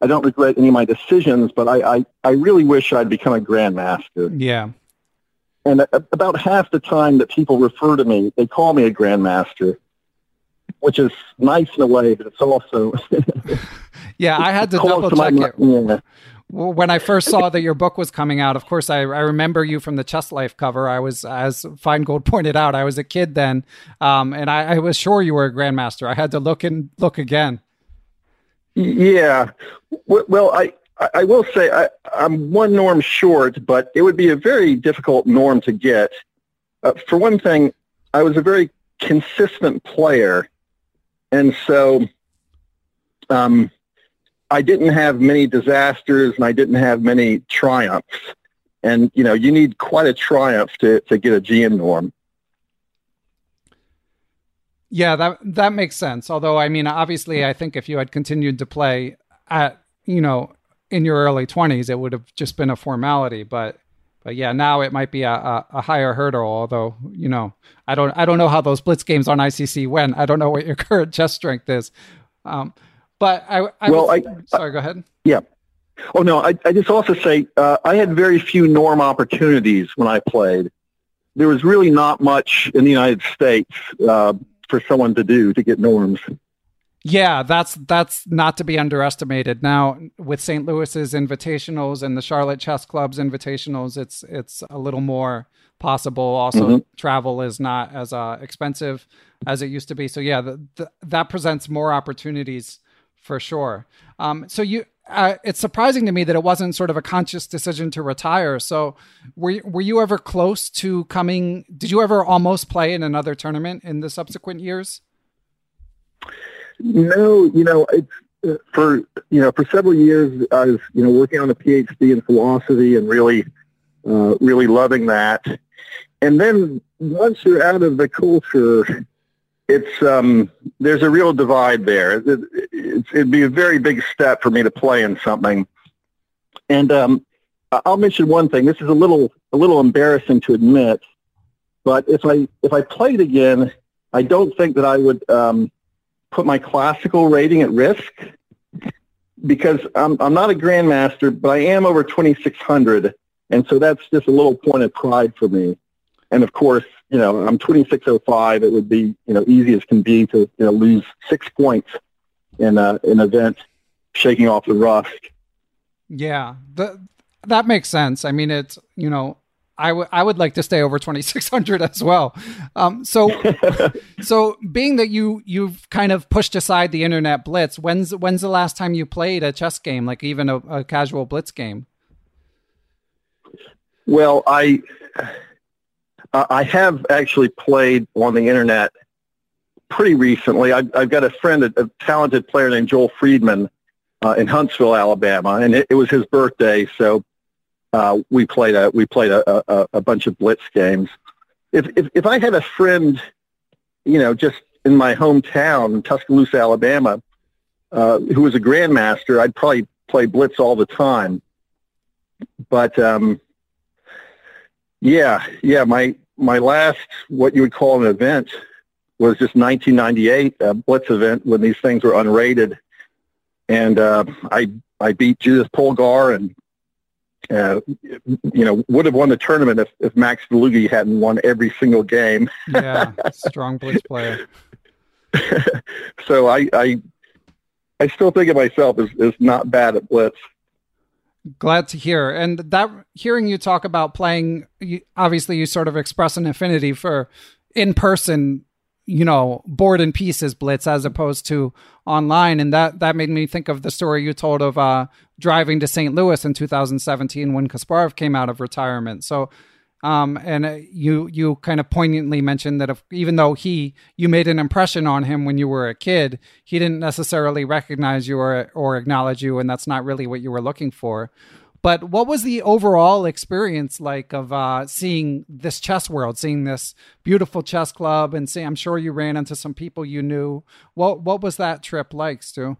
I don't regret any of my decisions, but I really wish I'd become a grandmaster. Yeah. And about half the time that people refer to me, they call me a grandmaster, which is nice in a way, but it's also... Yeah, I had to double check it. Yeah. When I first saw that your book was coming out, of course, I remember you from the Chess Life cover. I was, as Feingold pointed out, I was a kid then, and I was sure you were a grandmaster. I had to look again. Yeah. Well, I will say I'm one norm short, but it would be a very difficult norm to get. For one thing, I was a very consistent player, and so I didn't have many disasters and I didn't have many triumphs. And, you know, you need quite a triumph to get a GM norm. Yeah, that makes sense. Although, I mean, obviously, I think if you had continued to play at, you know, in your early 20s, it would have just been a formality. But yeah, now it might be a higher hurdle. Although, you know, I don't know how those blitz games on ICC went. I don't know what your current chess strength is. But sorry, go ahead. Yeah. Oh, no, I just also say I had very few norm opportunities when I played. There was really not much in the United States for someone to do to get norms. Yeah, that's not to be underestimated. Now, with St. Louis's invitationals and the Charlotte Chess Club's invitationals, it's a little more possible. Also, travel is not as expensive as it used to be. So, yeah, that presents more opportunities for sure. So it's surprising to me that it wasn't sort of a conscious decision to retire. So were you ever close to coming? Did you ever almost play in another tournament in the subsequent years? No, you know, for several years I was, you know, working on a PhD in philosophy and really loving that. And then once you're out of the culture, it's there's a real divide there. It'd be a very big step for me to play in something. And I'll mention one thing. This is a little embarrassing to admit, but if I played again, I don't think that I would put my classical rating at risk because I'm not a grandmaster, but I am over 2,600, and so that's just a little point of pride for me. And of course, you know, I'm 2605. It would be, you know, easy as can be to, you know, lose 6 points in an event, shaking off the rust. Yeah, that makes sense. I mean, it's, you know, I would like to stay over 2600 as well. So being that you've kind of pushed aside the internet blitz, when's the last time you played a chess game, like even a casual blitz game? Well, I have actually played on the internet pretty recently. I've got a friend, a talented player named Joel Friedman in Huntsville, Alabama, and it was his birthday, so we played a bunch of blitz games. If I had a friend, you know, just in my hometown, in Tuscaloosa, Alabama, who was a grandmaster, I'd probably play blitz all the time. But yeah, my last, what you would call an event, was just 1998, a blitz event when these things were unrated. And I beat Judith Polgar and, you know, would have won the tournament if Max DeLughi hadn't won every single game. Yeah, strong blitz player. So I still think of myself as not bad at blitz. Glad to hear. And that, hearing you talk about playing, obviously you sort of express an affinity for in-person, you know, board and pieces blitz as opposed to online. And that made me think of the story you told of driving to St. Louis in 2017 when Kasparov came out of retirement. So, and you kind of poignantly mentioned that even though you made an impression on him when you were a kid, he didn't necessarily recognize you or acknowledge you. And that's not really what you were looking for. But what was the overall experience like of seeing this chess world, seeing this beautiful chess club, and I'm sure you ran into some people you knew. What was that trip like, Stu?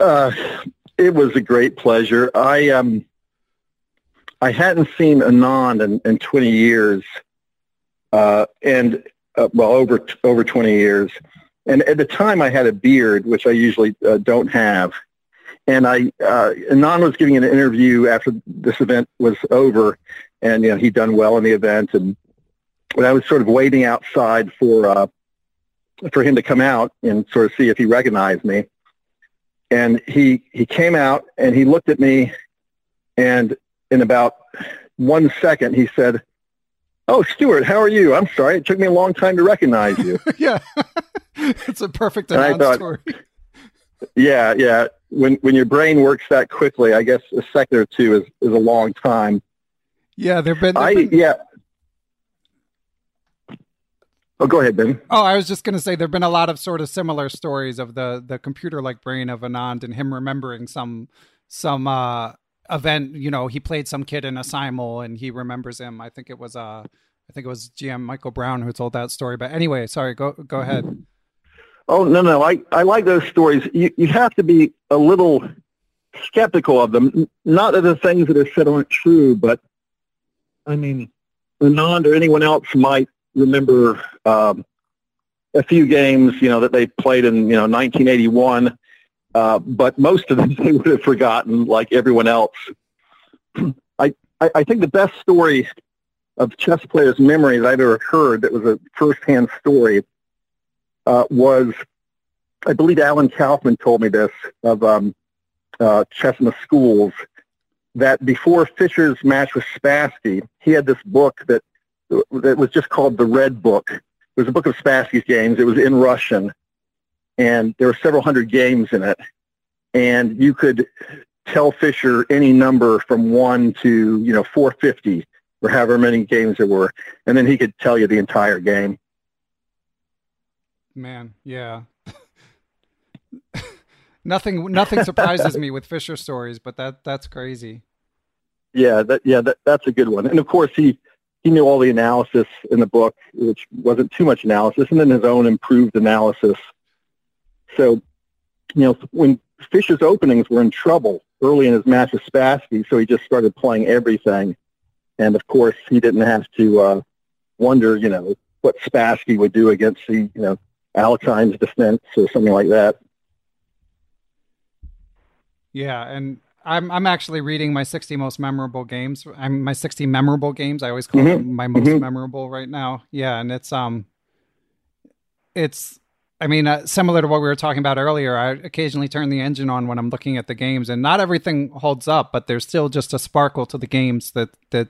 It was a great pleasure. I hadn't seen Anand in 20 years, and well, over 20 years. And at the time, I had a beard, which I usually don't have. And Anand was giving an interview after this event was over, and you know, he'd done well in the event. And when I was sort of waiting outside for him to come out and sort of see if he recognized me, and he came out and he looked at me, and in about 1 second he said, "Oh, Stuart, how are you? I'm sorry, it took me a long time to recognize you." Yeah, it's a perfect Anand story. Yeah, yeah. When your brain works that quickly, I guess a second or two is a long time. Yeah, there've been. Oh, go ahead, Ben. Oh, I was just going to say there've been a lot of sort of similar stories of the computer-like brain of Anand and him remembering some event. You know, he played some kid in a simul, and he remembers him. I think it was GM Michael Brown who told that story. But anyway, sorry. Go ahead. Oh, no. I like those stories. You have to be a little skeptical of them. Not that the things that are said aren't true, but I mean, Anand or anyone else might remember a few games, you know, that they played in, you know, 1981, but most of them they would have forgotten, like everyone else. I think the best story of chess players' memory that I've ever heard that was a firsthand story was, I believe Alan Kaufman told me this, of Chess in the Schools, that before Fischer's match with Spassky, he had this book that was just called The Red Book. It was a book of Spassky's games. It was in Russian, and there were several hundred games in it, and you could tell Fischer any number from 1 to, you know, 450, or however many games there were, and then he could tell you the entire game. Man, yeah. Nothing surprises me with Fischer stories, but that's crazy. Yeah, that's a good one. And of course, he knew all the analysis in the book, which wasn't too much analysis, and then his own improved analysis. So, you know, when Fischer's openings were in trouble early in his match with Spassky, so he just started playing everything, and of course, he didn't have to wonder, you know, what Spassky would do against the, you know, Alekhine's defense or something like that. Yeah, and I'm actually reading my 60 most memorable games. My 60 memorable games. I always call them my most memorable right now. Yeah, and it's. I mean, similar to what we were talking about earlier. I occasionally turn the engine on when I'm looking at the games, and not everything holds up, but there's still just a sparkle to the games that's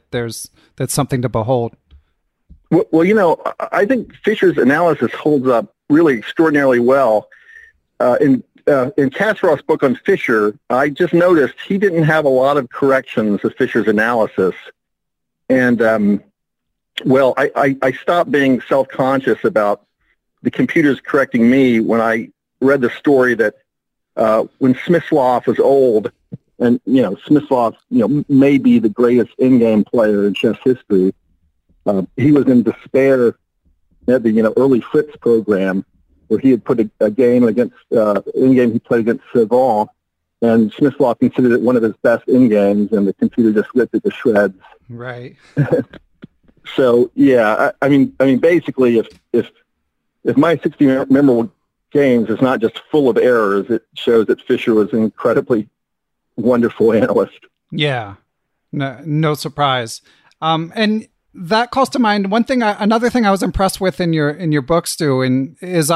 something to behold. Well, you know, I think Fischer's analysis holds up really extraordinarily well. In Kasparov's book on Fischer, I just noticed he didn't have a lot of corrections of Fischer's analysis. And, well, I stopped being self-conscious about the computers correcting me when I read the story that when Smyslov was old, and, you know, Smyslov, you know, may be the greatest in-game player in chess history, he was in despair at the, you know, early Fritz program, where he had put a game against in-game he played against Serval, and Smyslov considered it one of his best in-games, and the computer just ripped it to shreds. Right. So yeah, I mean, basically, if my 60 memorable games is not just full of errors, it shows that Fischer was an incredibly wonderful analyst. Yeah, no surprise, and. That calls to mind one thing. Another thing I was impressed with in your books, Stu, is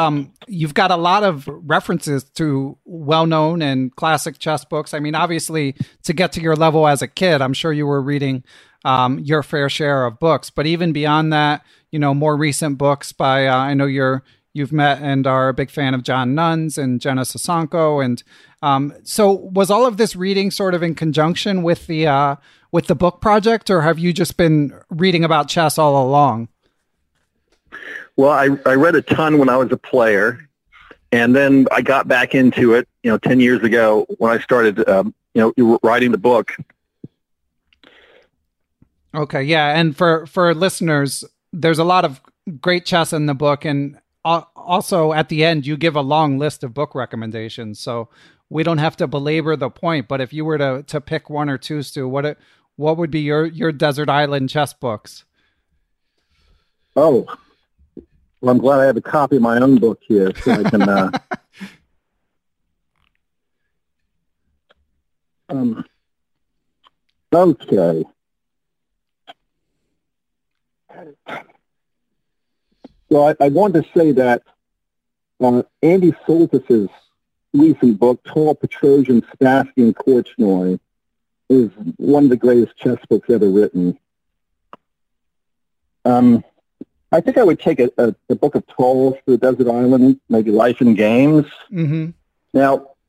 you've got a lot of references to well-known and classic chess books. I mean, obviously, to get to your level as a kid, I'm sure you were reading your fair share of books. But even beyond that, you know, more recent books by I know you've met and are a big fan of John Nunn's and Jenna Sasanko, and so was all of this reading sort of in conjunction with the. With the book project, or have you just been reading about chess all along? Well, I read a ton when I was a player, and then I got back into it, you know, 10 years ago when I started, you know, writing the book. Okay. Yeah. And for listeners, there's a lot of great chess in the book. And also at the end, you give a long list of book recommendations. So we don't have to belabor the point, but if you were to pick one or two, Stu, what would be your desert island chess books? Oh, Well, I'm glad I have a copy of my own book here so I can... Okay. So I want to say that Andy Soltis' recent book, Tall Petrosian, Spassky, and Korchnoi, is one of the greatest chess books ever written. I think I would take a book of Tall's The Desert Island, maybe Life and Games. Mm-hmm.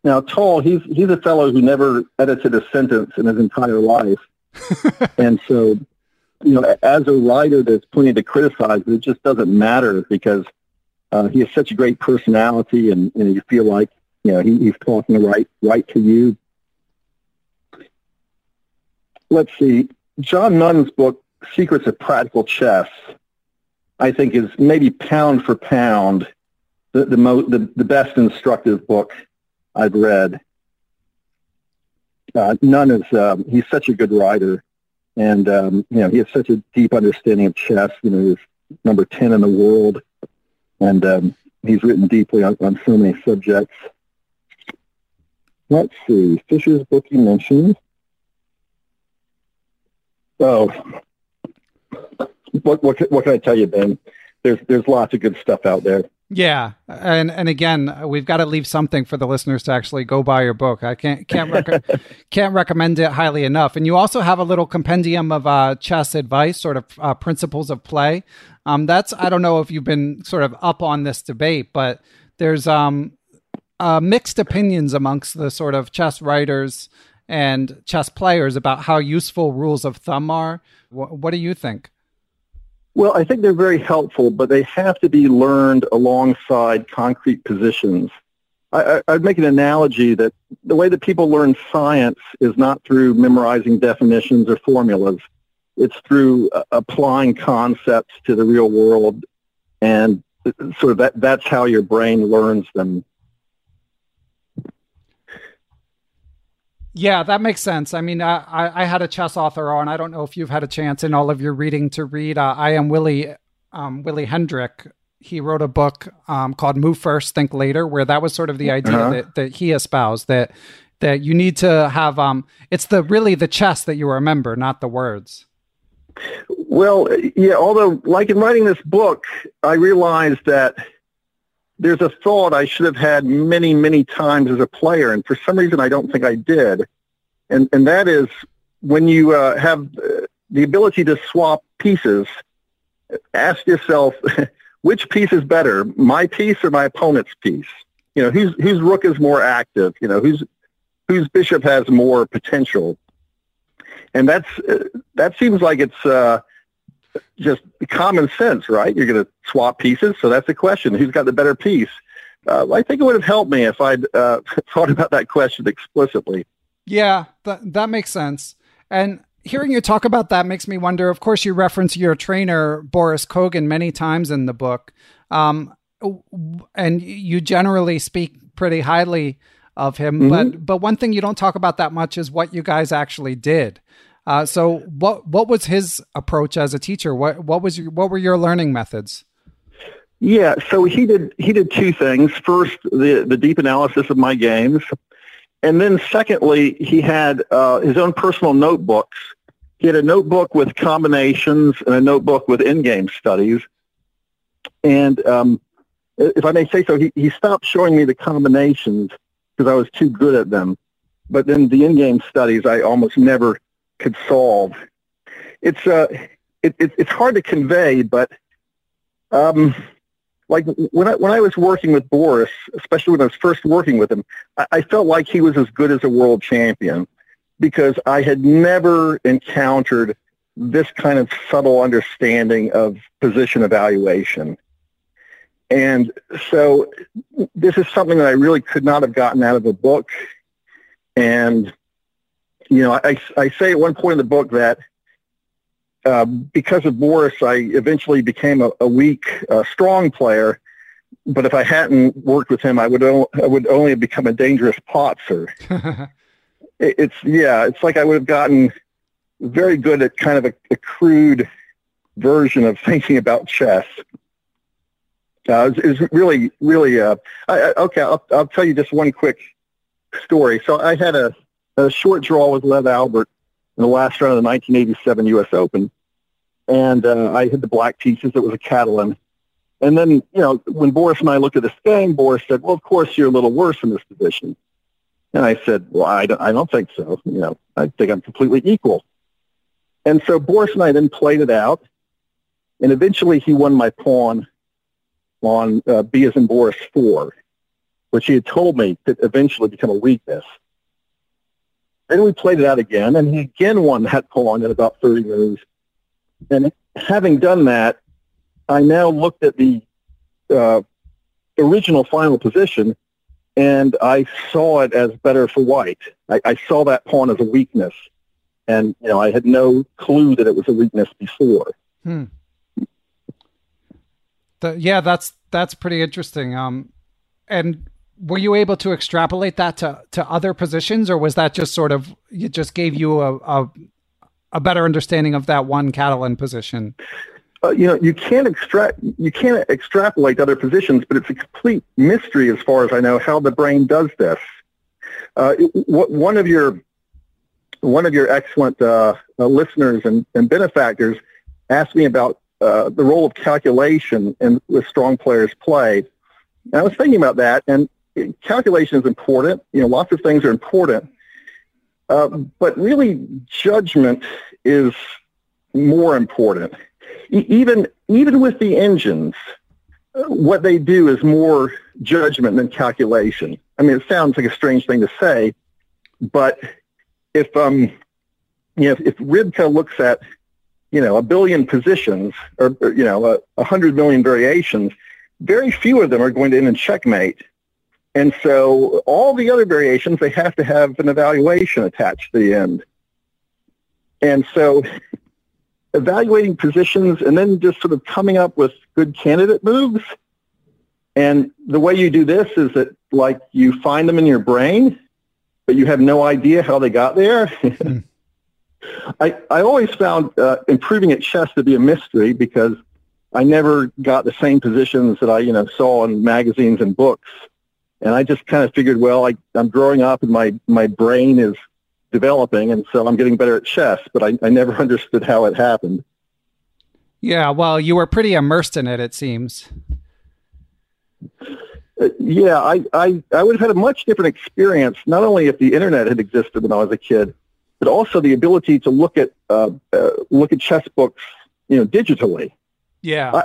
Now Tall, he's a fellow who never edited a sentence in his entire life. And so, you know, as a writer, there's plenty to criticize, but it just doesn't matter because he has such a great personality, and you feel like, you know, he's talking right to you. Let's see. John Nunn's book, Secrets of Practical Chess, I think is maybe pound for pound the best instructive book I've read. Nunn is he's such a good writer, and you know, he has such a deep understanding of chess. You know, he's number 10 in the world, and he's written deeply on so many subjects. Let's see, Fisher's book you mentioned. Oh, what can I tell you, Ben? There's lots of good stuff out there. Yeah, and again, we've got to leave something for the listeners to actually go buy your book. I can't recommend it highly enough. And you also have a little compendium of chess advice, sort of principles of play. That's, I don't know if you've been sort of up on this debate, but there's mixed opinions amongst the sort of chess writers and chess players about how useful rules of thumb are. What do you think? Well, I think they're very helpful, but they have to be learned alongside concrete positions. I'd make an analogy that the way that people learn science is not through memorizing definitions or formulas. It's through applying concepts to the real world, and sort of that's how your brain learns them. Yeah, that makes sense. I mean, I had a chess author on. I don't know if you've had a chance in all of your reading to read I Am Willie, Willie Hendrick. He wrote a book called Move First, Think Later, where that was sort of the idea that he espoused, that you need to have, it's really the chess that you remember, not the words. Well, yeah, although like in writing this book, I realized that there's a thought I should have had many, many times as a player, and for some reason I don't think I did. And that is when you have the ability to swap pieces, ask yourself, which piece is better, my piece or my opponent's piece? You know, whose rook is more active? You know, whose bishop has more potential? And that seems like it's... just common sense, right? You're going to swap pieces, so that's the question. Who's got the better piece? I think it would have helped me if I'd thought about that question explicitly. Yeah, that makes sense. And hearing you talk about that makes me wonder, of course, you reference your trainer, Boris Kogan, many times in the book. And you generally speak pretty highly of him. Mm-hmm. But one thing you don't talk about that much is what you guys actually did. So what was his approach as a teacher? What were your learning methods? Yeah, so he did two things. First, the deep analysis of my games, and then secondly, he had his own personal notebooks. He had a notebook with combinations and a notebook with in-game studies. And if I may say so, he stopped showing me the combinations because I was too good at them. But then the in-game studies, I almost never could solve. It's hard to convey, but like when I was working with Boris, especially when I was first working with him, I felt like he was as good as a world champion because I had never encountered this kind of subtle understanding of position evaluation. And so this is something that I really could not have gotten out of a book. And you know, I say at one point in the book that because of Boris, I eventually became a weak, strong player. But if I hadn't worked with him, I would only have become a dangerous potzer. It's like I would have gotten very good at kind of a crude version of thinking about chess. is really, really, okay, I'll tell you just one quick story. So I had a short draw with Lev Albert in the last round of the 1987 U.S. Open, and I hit the black pieces. It was a Catalan. And then, you know, when Boris and I looked at this game, Boris said, well, of course, you're a little worse in this position. And I said, well, I don't think so. You know, I think I'm completely equal. And so Boris and I then played it out, and eventually he won my pawn on B as in Boris 4, which he had told me could eventually become a weakness. Then we played it out again, and he again won that pawn at about 30 moves. And having done that, I now looked at the original final position, and I saw it as better for white. I saw that pawn as a weakness, and you know I had no clue that it was a weakness before. Hmm. Yeah, that's pretty interesting. And were you able to extrapolate that to other positions, or was that just sort of it just gave you a better understanding of that one Catalan position? You know, you can't extrapolate other positions, but it's a complete mystery as far as I know how the brain does this. One of your excellent listeners and benefactors asked me about the role of calculation in with strong players' play, and I was thinking about that. And calculation is important. You know, lots of things are important, but really, judgment is more important. Even with the engines, what they do is more judgment than calculation. I mean, it sounds like a strange thing to say, but if Ribka looks at, you know, 1 billion positions or you know, 100 million variations, very few of them are going to end in checkmate. And so all the other variations, they have to have an evaluation attached to the end. And so evaluating positions and then just sort of coming up with good candidate moves. And the way you do this is that, like, you find them in your brain, but you have no idea how they got there. Mm. I always found improving at chess to be a mystery because I never got the same positions that I, you know, saw in magazines and books. And I just kind of figured, well, I'm growing up and my brain is developing, and so I'm getting better at chess, but I never understood how it happened. Yeah, well, you were pretty immersed in it, it seems. Yeah, I would have had a much different experience, not only if the internet had existed when I was a kid, but also the ability to look at chess books, you know, digitally. Yeah,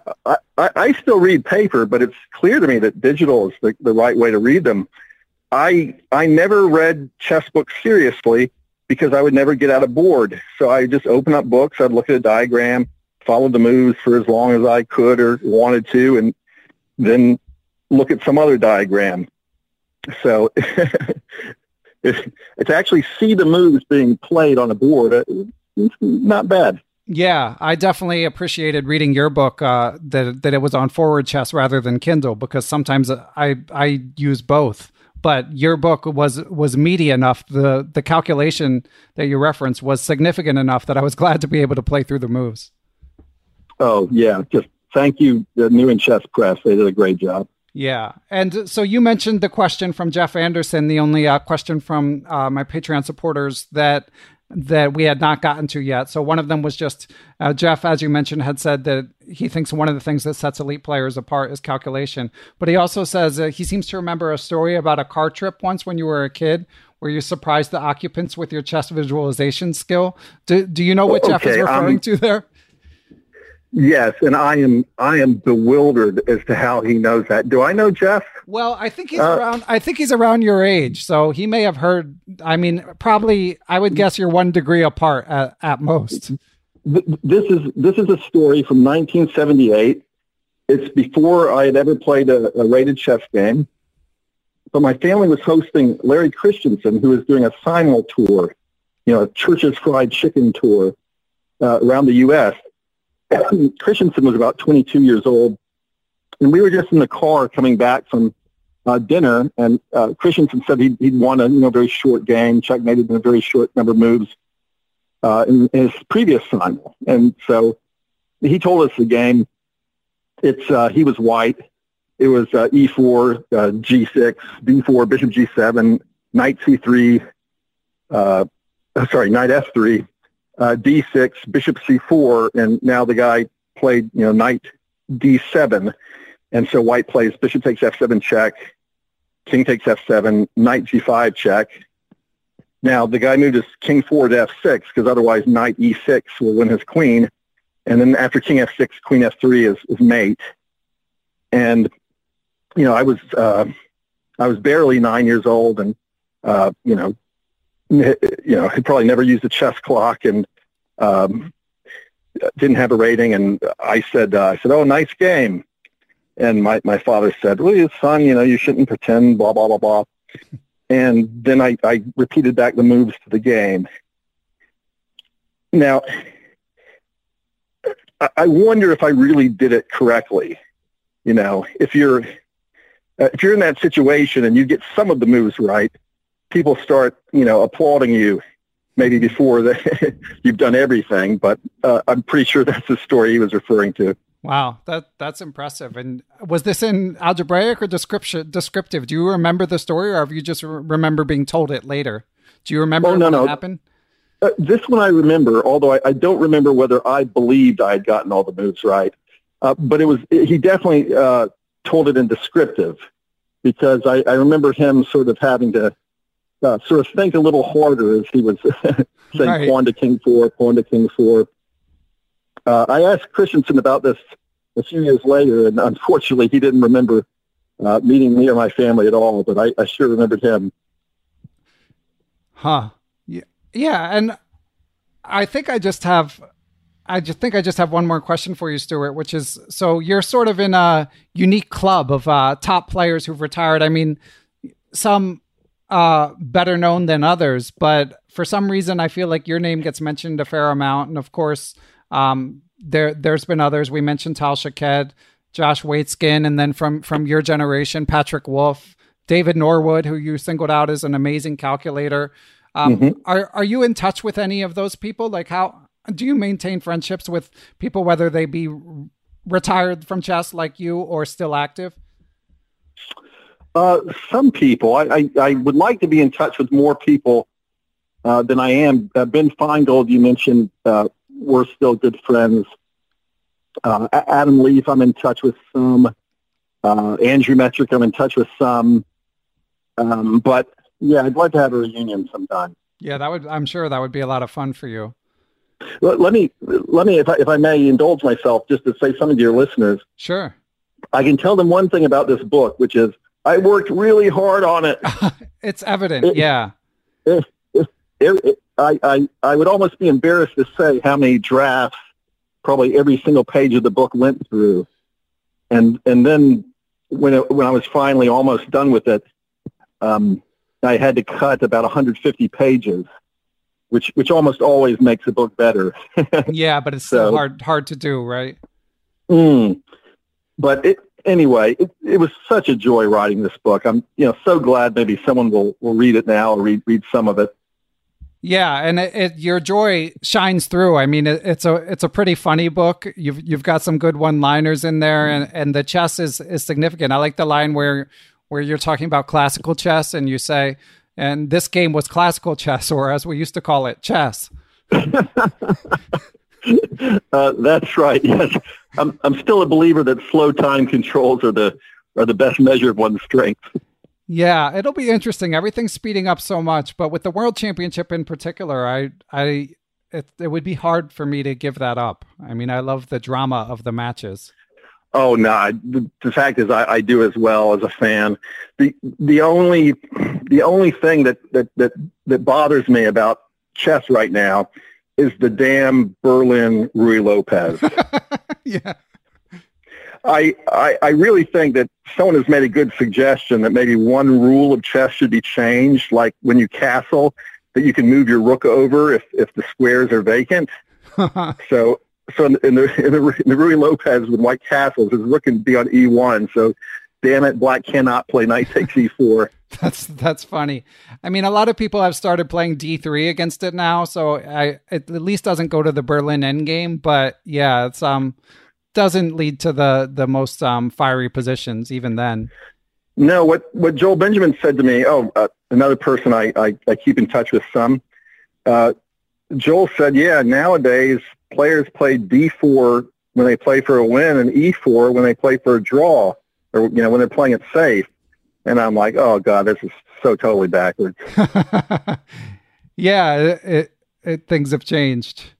I still read paper, but it's clear to me that digital is the right way to read them. I never read chess books seriously, because I would never get out of board. So I just open up books, I'd look at a diagram, follow the moves for as long as I could or wanted to, and then look at some other diagram. So it's actually see the moves being played on a board. It's not bad. Yeah, I definitely appreciated reading your book, that it was on forward chess rather than Kindle, because sometimes I use both. But your book was meaty enough. The calculation that you referenced was significant enough that I was glad to be able to play through the moves. Oh, yeah. Just thank you, the New in Chess Press. They did a great job. Yeah. And so you mentioned the question from Jeff Anderson, the only question from my Patreon supporters that we had not gotten to yet. So one of them was just, Jeff, as you mentioned, had said that he thinks one of the things that sets elite players apart is calculation. But he also says he seems to remember a story about a car trip once when you were a kid where you surprised the occupants with your chess visualization skill. Do you know what Jeff is referring to there? Yes, and I am bewildered as to how he knows that. Do I know Jeff? Well, I think he's around your age, so he may have heard. I mean, probably I would guess you're 1 degree apart at most. This is a story from 1978. It's before I had ever played a rated chess game, but my family was hosting Larry Christensen, who was doing a simul tour, you know, a Church's Fried Chicken tour around the U.S. Christensen was about 22 years old, and we were just in the car coming back from dinner, and Christensen said he'd won a very short game, checkmated in a very short number of moves in his previous final. And so he told us the game. He was white, It was e4, g6, b4, bishop g7, knight c3, sorry, knight f3, d6, bishop c4, and now the guy played, you know, knight d7, and so white plays bishop takes f7 check, king takes f7, knight g5 check. Now the guy moved his king forward to f6 because otherwise knight e6 will win his queen, and then after king f6, queen f3 is mate. And you know, I was barely 9 years old, and you know, had probably never used a chess clock, and didn't have a rating. And I said, oh, nice game. And my father said, well, son, you know, you shouldn't pretend, blah, blah, blah, blah. And then I repeated back the moves to the game. Now, I wonder if I really did it correctly. You know, if you're in that situation and you get some of the moves right, people start, you know, applauding you maybe before that you've done everything. But I'm pretty sure that's the story he was referring to. Wow, that's impressive. And was this in algebraic or descriptive? Do you remember the story, or have you just remember being told it later? Do you remember what happened? This one I remember, although I don't remember whether I believed I had gotten all the moves right. But he definitely told it in descriptive, because I remember him sort of having to sort of think a little harder as he was saying right. Pawn to king four, pawn to king four. I asked Christensen about this a few years later, and unfortunately he didn't remember meeting me or my family at all, but I sure remembered him. Huh. Yeah, and I just have one more question for you, Stuart, which is, so you're sort of in a unique club of top players who've retired. I mean, some better known than others, but for some reason, I feel like your name gets mentioned a fair amount. And of course, there's been others. We mentioned Tal Shaked, Josh Waitzkin, and then from your generation, Patrick Wolf, David Norwood, who you singled out as an amazing calculator. Are you in touch with any of those people? Like, how do you maintain friendships with people, whether they be retired from chess like you or still active? Some people. I would like to be in touch with more people than I am. Ben Feingold, you mentioned, we're still good friends. Adam Leaf, I'm in touch with some. Andrew Metrick, I'm in touch with some. But, yeah, I'd like to have a reunion sometime. Yeah, I'm sure that would be a lot of fun for you. Let me, if I may, indulge myself just to say something to your listeners. Sure. I can tell them one thing about this book, which is I worked really hard on it. It's evident. I would almost be embarrassed to say how many drafts probably every single page of the book went through. And then when I was finally almost done with it, I had to cut about 150 pages. Which almost always makes a book better. Yeah, but it's still hard to do, right? But it was such a joy writing this book. I'm so glad maybe someone will read it now or read some of it. Yeah, and your joy shines through. I mean, it's a pretty funny book. You've got some good one-liners in there, and the chess is significant. I like the line where you're talking about classical chess, and you say, and this game was classical chess, or as we used to call it, chess. That's right. Yes, I'm still a believer that slow time controls are the best measure of one's strength. Yeah, it'll be interesting. Everything's speeding up so much, but with the World Championship in particular, it would be hard for me to give that up. I mean, I love the drama of the matches. Oh no! The fact is, I do as well as a fan. The only thing that bothers me about chess right now is the damn Berlin Ruy Lopez. Yeah, I really think that someone has made a good suggestion that maybe one rule of chess should be changed, like when you castle, that you can move your rook over if the squares are vacant. So. So in the Ruy Lopez with white castles, his rook can be on E1. So, damn it, black cannot play knight takes E4. That's funny. I mean, a lot of people have started playing D3 against it now. So it at least doesn't go to the Berlin endgame. But yeah, it's doesn't lead to the most fiery positions even then. No, what Joel Benjamin said to me, another person I keep in touch with some, Joel said, yeah, nowadays players play D4 when they play for a win and E4 when they play for a draw, or when they're playing it safe. And I'm like, oh God, this is so totally backwards. Yeah, things have changed.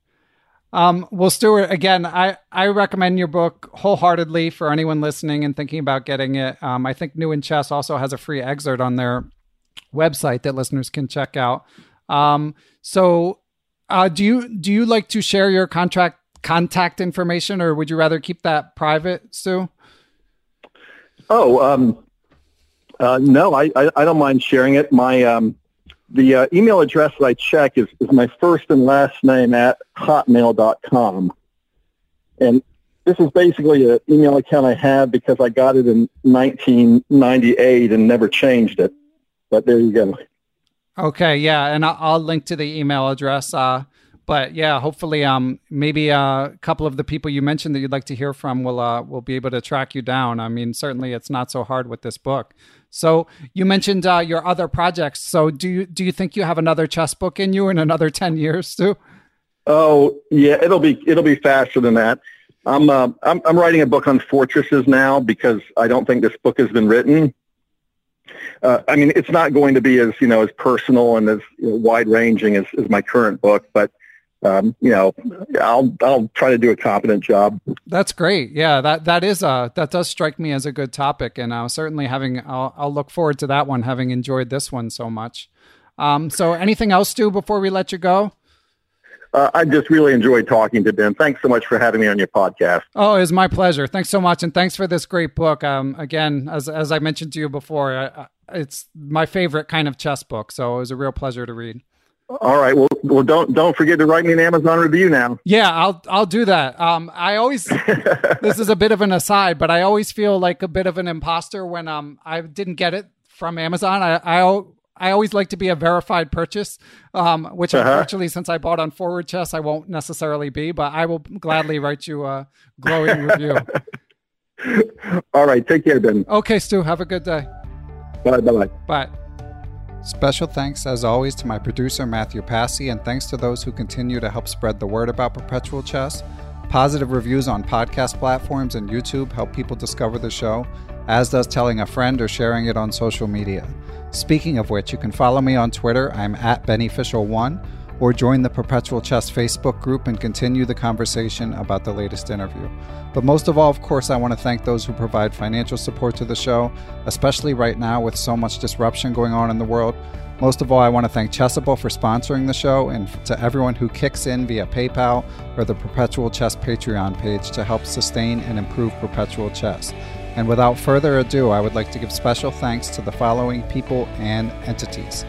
Well, Stuart, again, I recommend your book wholeheartedly for anyone listening and thinking about getting it. I think New in Chess also has a free excerpt on their website that listeners can check out. Do you like to share your contact information, or would you rather keep that private, Stu? No, I don't mind sharing it. My the email address that I check is my first and last name at hotmail.com. And this is basically an email account I have because I got it in 1998 and never changed it. But there you go. Okay, yeah, and I'll link to the email address. But yeah, hopefully maybe a couple of the people you mentioned that you'd like to hear from will be able to track you down. I mean, certainly it's not so hard with this book. So you mentioned your other projects. So do you think you have another chess book in you in another 10 years, too? Oh yeah, it'll be faster than that. I'm writing a book on fortresses now because I don't think this book has been written. I mean, it's not going to be as as personal and as wide ranging as my current book, but I'll try to do a competent job. That's great. Yeah, that does strike me as a good topic, and certainly I'll look forward to that one, having enjoyed this one so much. So anything else, Stu, before we let you go? I just really enjoyed talking to Ben. Thanks so much for having me on your podcast. Oh, it was my pleasure. Thanks so much, and thanks for this great book. Again, as I mentioned to you before, it's my favorite kind of chess book, so it was a real pleasure to read. All right. Well, don't forget to write me an Amazon review now. Yeah, I'll do that. I always this is a bit of an aside, but I always feel like a bit of an imposter when I didn't get it from Amazon. I always like to be a verified purchase, which unfortunately, since I bought on Forward Chess, I won't necessarily be. But I will gladly write you a glowing review. All right. Take care, Ben. Okay, Stu. Have a good day. Bye. Bye. Bye. Special thanks, as always, to my producer, Matthew Passy, and thanks to those who continue to help spread the word about Perpetual Chess. Positive reviews on podcast platforms and YouTube help people discover the show, as does telling a friend or sharing it on social media. Speaking of which, you can follow me on Twitter. I'm at BennyFischel1, or join the Perpetual Chess Facebook group and continue the conversation about the latest interview. But most of all, of course, I want to thank those who provide financial support to the show, especially right now with so much disruption going on in the world. Most of all, I want to thank Chessable for sponsoring the show, and to everyone who kicks in via PayPal or the Perpetual Chess Patreon page to help sustain and improve Perpetual Chess. And without further ado, I would like to give special thanks to the following people and entities: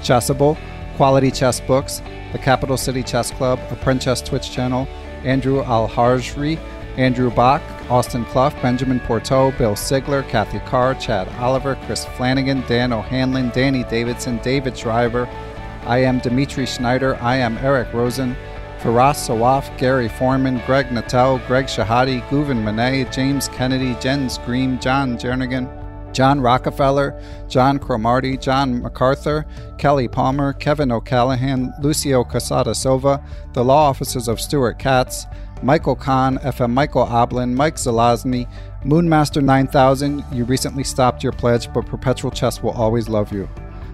Chessable, Quality Chess Books, the Capital City Chess Club, Apprentice Twitch Channel, Andrew Alharjri, Andrew Bach, Austin Clough, Benjamin Porteau, Bill Sigler, Kathy Carr, Chad Oliver, Chris Flanagan, Dan O'Hanlon, Danny Davidson, David Shriver, I Am Dimitri Schneider, I Am Eric Rosen, Faraz Sawaf, Gary Foreman, Greg Nattel, Greg Shahadi, Guven Manet, James Kennedy, Jens Green, John Jernigan, John Rockefeller, John Cromartie, John MacArthur, Kelly Palmer, Kevin O'Callaghan, Lucio Casada Silva, the law offices of Stuart Katz, Michael Kahn, FM Michael Oblin, Mike Zelazny, Moonmaster 9000, you recently stopped your pledge, but Perpetual Chess will always love you.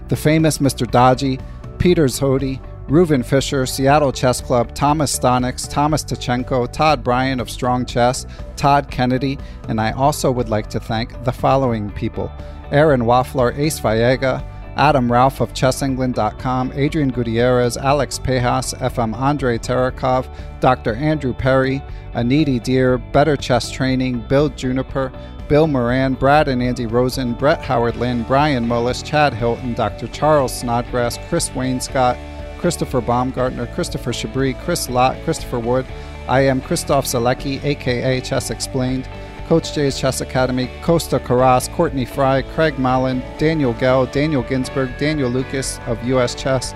The famous Mr. Dodgy, Peters Hody, Reuven Fisher, Seattle Chess Club, Thomas Stonix, Thomas Tachenko, Todd Bryan of Strong Chess, Todd Kennedy, and I also would like to thank the following people: Aaron Waffler, Ace Vallega, Adam Ralph of ChessEngland.com, Adrian Gutierrez, Alex Pejas, FM Andre Terakov, Dr. Andrew Perry, Aniti Deer, Better Chess Training, Bill Juniper, Bill Moran, Brad and Andy Rosen, Brett Howard Lynn, Brian Mullis, Chad Hilton, Dr. Charles Snodgrass, Chris Wainscott, Christopher Baumgartner, Christopher Chabri, Chris Lott, Christopher Wood, I Am Christoph Zalecki, a.k.a. Chess Explained, Coach J's Chess Academy, Costa Carras, Courtney Fry, Craig Mullen, Daniel Gell, Daniel Ginsberg, Daniel Lucas of U.S. Chess,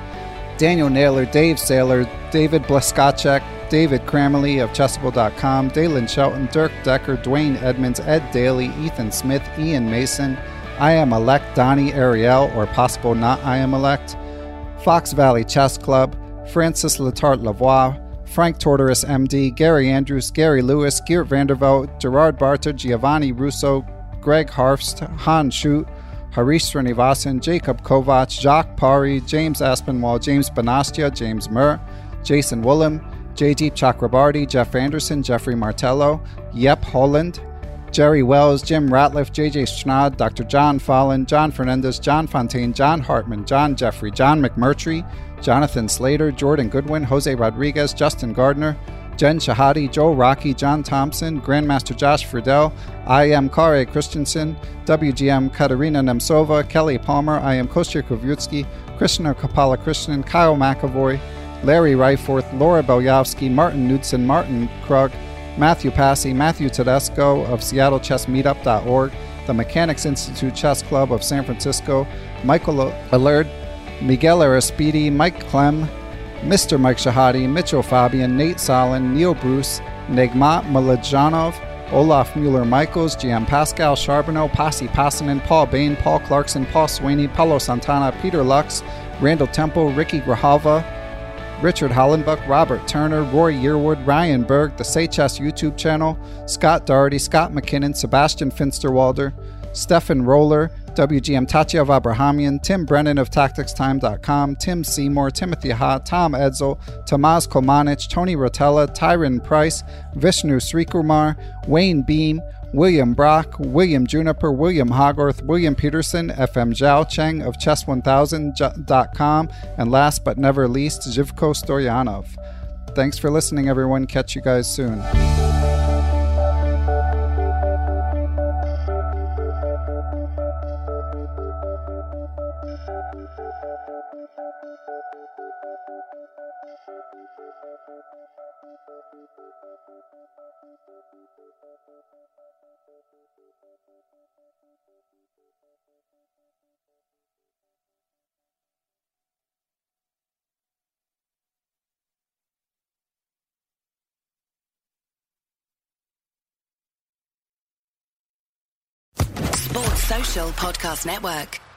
Daniel Naylor, Dave Saylor, David Bleskacek, David Crammerly of Chessable.com, Daylon Shelton, Dirk Decker, Dwayne Edmonds, Ed Daly, Ethan Smith, Ian Mason, I Am Elect, Donnie Ariel, or possible not I Am Elect, Fox Valley Chess Club, Francis Letarte-Lavoie, Frank Tortoris, MD, Gary Andrews, Gary Lewis, Geert Vandervelde, Gerard Barter, Giovanni Russo, Greg Harfst, Han Schut, Harish Srinivasan, Jacob Kovac, Jacques Pari, James Aspinwall, James Benastia, James Murr, Jason Willem, Jaydeep Chakrabarty, Jeff Anderson, Jeffrey Martello, Yep Holland, Jerry Wells, Jim Ratliff, JJ Schnod, Dr. John Fallon, John Fernandez, John Fontaine, John Hartman, John Jeffrey, John McMurtry, Jonathan Slater, Jordan Goodwin, Jose Rodriguez, Justin Gardner, Jen Shahadi, Joe Rocky, John Thompson, Grandmaster Josh Friedel, I Am Kare Christensen, WGM Katerina Nemtsova, Kelly Palmer, I Am Kostya Kovutsky, Krishna Kapalakrishnan, Kyle McAvoy, Larry Ryforth, Laura Belyovsky, Martin Knudsen, Martin Krug, Matthew Passy, Matthew Tedesco of SeattleChessMeetup.org, the Mechanics Institute Chess Club of San Francisco, Michael Allard, Miguel Araspidi, Mike Clem, Mr. Mike Shahadi, Mitchell Fabian, Nate Solin, Neil Bruce, Negmat Malajanov, Olaf Mueller-Michaels, Gian-Pascal Charbonneau, Pasi Passanen, Paul Bain, Paul Clarkson, Paul Sweeney, Paulo Santana, Peter Lux, Randall Temple, Ricky Grijalva, Richard Hollenbuck, Robert Turner, Roy Yearwood, Ryan Berg, the Say Chess YouTube channel, Scott Daugherty, Scott McKinnon, Sebastian Finsterwalder, Stefan Roller, WGM Tatya of Abrahamian, Tim Brennan of TacticsTime.com, Tim Seymour, Timothy Ha, Tom Edsel, Tomas Kolmanich, Tony Rotella, Tyron Price, Vishnu Srikumar, Wayne Beam, William Brock, William Juniper, William Hogarth, William Peterson, FM Zhao Cheng of Chess1000.com, and last but never least, Zhivko Stoyanov. Thanks for listening, everyone. Catch you guys soon. Podcast Network.